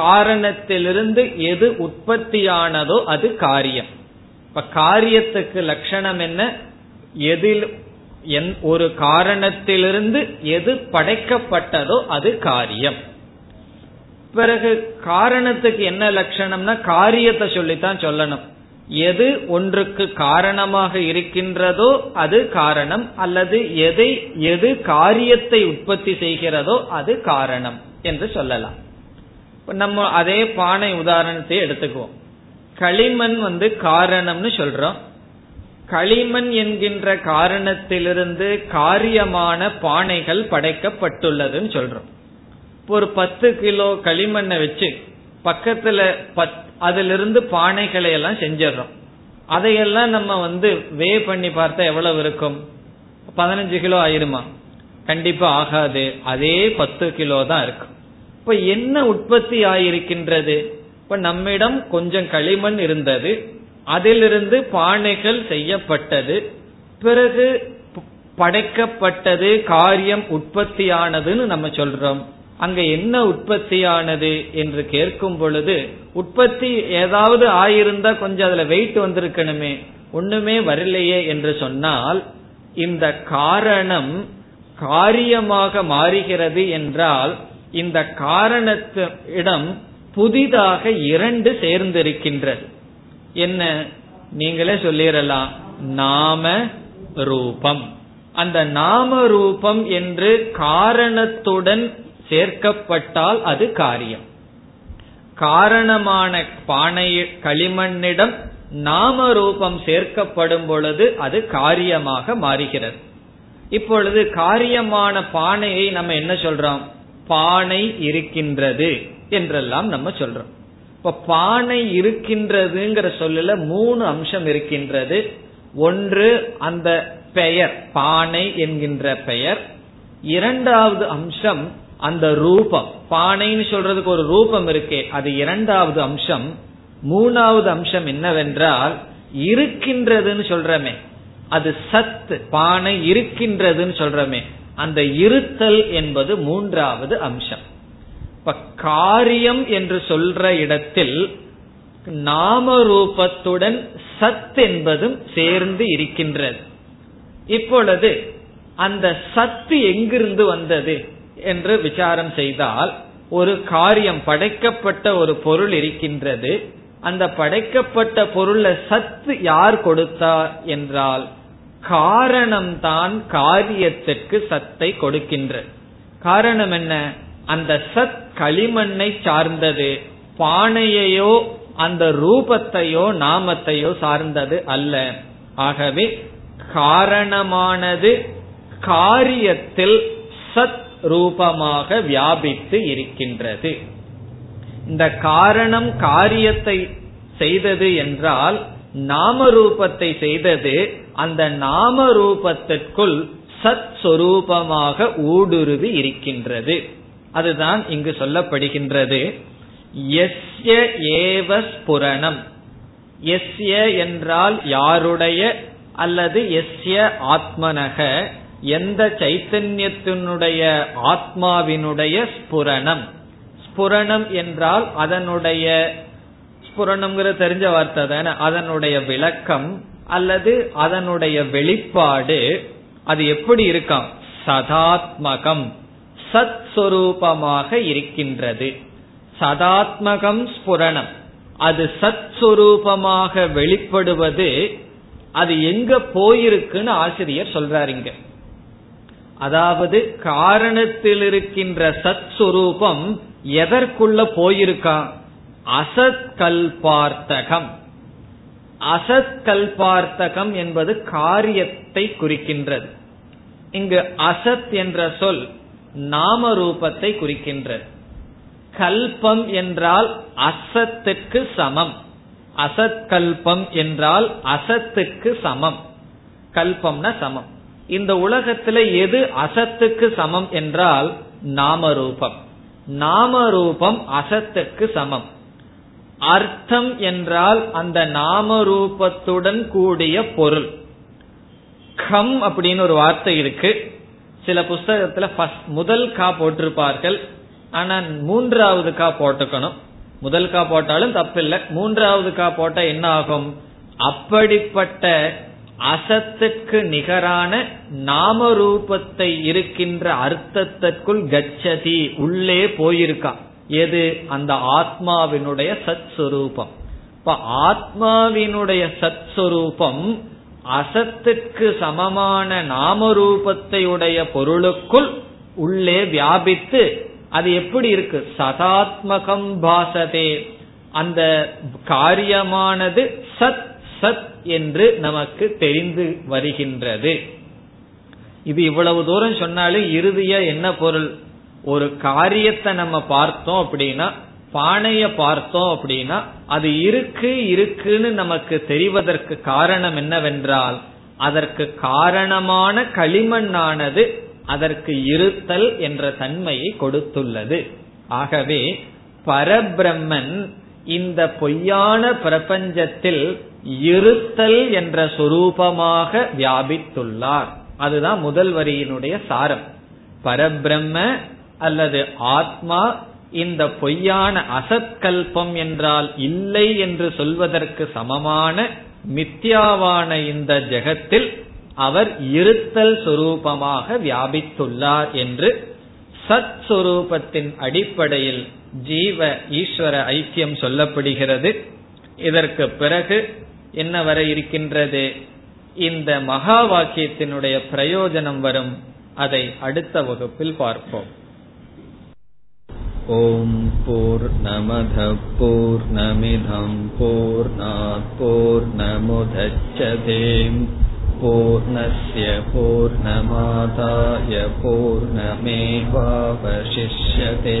காரணத்திலிருந்து எது உற்பத்தியானதோ அது காரியம். இப்ப காரியத்துக்கு லட்சணம் என்ன? எதில் ஒரு காரணத்திலிருந்து எது படைக்கப்பட்டதோ அது காரியம். பிறகு காரணத்துக்கு என்ன லட்சணம்னா காரியத்தை சொல்லித்தான் சொல்லணும். எது ஒன்றுக்கு காரணமாக இருக்கின்றதோ அது காரணம், அல்லது எதை எது காரியத்தை உற்பத்தி செய்கிறதோ அது காரணம் என்று சொல்லலாம். நம்ம அதே பானை உதாரணத்தை எடுத்துக்குவோம். களிமண் வந்து காரணம்னு சொல்றோம். களிமண் என்கின்ற காரணத்திலிருந்து காரியமான பானைகள் படைக்கப்பட்டுள்ளதுன்னு சொல்றோம். ஒரு பத்து கிலோ களிமண்ணை வச்சு பக்கத்துல அதுல இருந்து பானைகளை எல்லாம் செஞ்சிடறோம். அதையெல்லாம் நம்ம வந்து வே பண்ணி பார்த்தா எவ்வளவு இருக்கும்? பதினஞ்சு கிலோ ஆயிருமா? கண்டிப்பா ஆகாது. அதே பத்து கிலோ தான் இருக்கும். இப்ப என்ன உற்பத்தி ஆயிருக்கின்றது? இப்ப நம்மிடம் கொஞ்சம் களிமண் இருந்தது, அதிலிருந்து பானைகள் செய்யப்பட்டது, பிறகு படைக்கப்பட்டது, காரியம் உற்பத்தியானதுன்னு நம்ம சொல்றோம். அங்க என்ன உற்பத்தியானது என்று கேட்கும் பொழுது உற்பத்தி ஏதாவது ஆயிருந்தா கொஞ்சம் அதுல வெயிட் வந்திருக்கணுமே, ஒண்ணுமே வரலையே என்று சொன்னால் இந்த காரணம் காரியமாக மாறுகிறது. என்றால் இந்த காரணத்திடம் புதிதாக இரண்டு சேர்ந்திருக்கின்றது. என்ன? நீங்களே சொல்லிடலாம், நாம ரூபம். அந்த நாம ரூபம் என்று காரணத்துடன் சேர்க்கப்பட்டால் அது காரியம். காரணமான பானை களிமண்ணிடம் நாம ரூபம் சேர்க்கப்படும் பொழுது அது காரியமாக மாறுகிறது. இப்பொழுது காரியமான பானையை நம்ம என்ன சொல்றோம்? பானை இருக்கின்றது என்றெல்லாம் நம்ம சொல்றோம். இப்ப பானை இருக்கின்றதுங்கிற சொல்லல மூணு அம்சம் இருக்கின்றது. ஒன்று அந்த பெயர், பானை என்கின்ற பெயர். இரண்டாவது அம்சம் அந்த ரூபம், பானைன்னு சொல்றதுக்கு ஒரு ரூபம் இருக்கே, அது இரண்டாவது அம்சம். மூணாவது அம்சம் என்னவென்றால், இருக்கின்றதுன்னு சொல்றமே அது சத், பானை இருக்கின்றதுன்னு சொல்றமே அந்த இருத்தல் என்பது மூன்றாவது அம்சம். இப்ப காரியம் என்று சொல்ற இடத்தில் நாம ரூபத்துடன் சத் என்பதும் சேர்ந்து இருக்கின்றது. இப்பொழுது அந்த சத்து எங்கிருந்து வந்தது என்று விசாரம் செய்தால், ஒரு காரியம் படைக்கப்பட்ட ஒரு பொருள் இருக்கின்றது, அந்த படைக்கப்பட்ட பொருளை சத்து யார் கொடுத்தார் என்றால் காரணம்தான் காரியத்திற்கு சத்தை கொடுக்கின்றது. காரணம் என்ன, அந்த சத் களிமண்ணை சார்ந்தது, பானையையோ அந்த ரூபத்தையோ நாமத்தையோ சார்ந்தது அல்ல. ஆகவே காரணமானது காரியத்தில் சத் ரூபமாக வியாபித்து இருக்கின்றது. இந்த காரணம் காரியத்தை செய்தது என்றால் நாம ரூபத்தை செய்தது, அந்த நாம ரூபத்திற்குள் சத் சொரூபமாக ஊடுருவி இருக்கின்றது. அதுதான் இங்கு சொல்லப்படுகின்றது. யஸ்ய ஏவஸ் புரணம், யஸ்ய என்றால் யாருடைய அல்லது யஸ்ய ஆத்மனக எந்த சைத்தன்யத்தினுடைய ஆத்மாவினுடைய ஸ்புரணம். ஸ்புரணம் என்றால் அதனுடைய, ஸ்புரணம்ங்கிற தெரிஞ்ச வார்த்தை தானே, அதனுடைய விளக்கம் அல்லது அதனுடைய வெளிப்பாடு. அது எப்படி இருக்கும், சதாத்மகம் சத் சுரூபமாக இருக்கின்றது. சதாத்மகம் ஸ்புரணம், அது சத் சுரூபமாக வெளிப்படுவது அது எங்க போயிருக்குன்னு ஆசிரியர் சொல்றாருங்க. அதாவது காரணத்தில் இருக்கின்ற சத் சுரூபம் எதற்குள்ள போயிருக்கா, அசத் கல்பார்த்தகம். அசத் கல்பார்த்தகம் என்பது காரியத்தை குறிக்கின்றது. இங்கு அசத் என்ற சொல் நாம ரூபத்தை குறிக்கின்றது. கல்பம் என்றால் அசத்துக்கு சமம், அசத் கல்பம் என்றால் அசத்துக்கு சமம். கல்பம்னா சமம். இந்த உலகத்துல எது அசத்துக்கு சமம் என்றால் நாமரூபம், நாமரூபம் அசத்துக்கு சமம். அர்த்தம் என்றால் அந்த நாமரூபத்துடன் கூடிய பொருள். கம் அப்படின்னு ஒரு வார்த்தை இருக்கு, சில புஸ்தகத்துல முதல் கா போட்டிருப்பார்கள், ஆனா மூன்றாவது கா போட்டுக்கணும். முதல் கா போட்டாலும் தப்பில்லை, மூன்றாவது கா போட்டா என்ன ஆகும், அப்படிப்பட்ட அசத்துக்கு நிகரான நாமரூபத்தை இருக்கின்ற அர்த்தத்திற்குள் கச்சதி உள்ளே போயிருக்கா, எது அந்த ஆத்மாவினுடைய சத் சுரூபம். இப்ப ஆத்மாவினுடைய சத் சுரூபம் அசத்துக்கு சமமான நாமரூபத்தை உடைய பொருளுக்குள் உள்ளே வியாபித்து அது எப்படி இருக்கு, சதாத்மகம் பாசதே. அந்த காரியமானது சத் சத் என்று நமக்கு தெரிந்து வருகின்றது. இது இவ்வளவு தூரம் சொன்னாலும் இறுதியா என்ன பொருள், ஒரு காரியத்தை நம்ம பார்த்தோம் அப்படின்னா, பானைய பார்த்தோம் அப்படின்னா அது இருக்கு இருக்குன்னு நமக்கு தெரிவதற்கு காரணம் என்னவென்றால் அதற்கு காரணமான களிமண்ணானது அதற்கு இருத்தல் என்ற தன்மையை கொடுத்துள்ளது. ஆகவே பரபிரம்மன் இந்த பொய்யான பிரபஞ்சத்தில் இருத்தல் என்ற சொரூபமாக வியாபித்துள்ளார். அதுதான் முதல் வரியினுடைய சாரம். பரபிரம்ம அல்லது ஆத்மா இந்த பொய்யான அசத்கல்பம் என்றால் இல்லை என்று சொல்வதற்கு சமமான மித்யாவான இந்த ஜெகத்தில் அவர் இருத்தல் சொரூபமாக வியாபித்துள்ளார் என்று சத் சொரூபத்தின் அடிப்படையில் ஜீவ ஈஸ்வர ஐக்கியம் சொல்லப்படுகிறது. இதற்கு பிறகு என்ன வர இருக்கின்றது, இந்த மகா வாக்கியத்தினுடைய பிரயோஜனம் வரும், அதை அடுத்த வகுப்பில் பார்ப்போம். ஓம் பூர்ணமதః பூர்ணமிதம் பூர்ணாத் பூர்ணமுதச்யதே பூர்ணஸ்ய பூர்ணமாதாய பூர்ணமேவாவசிஷ்யதே.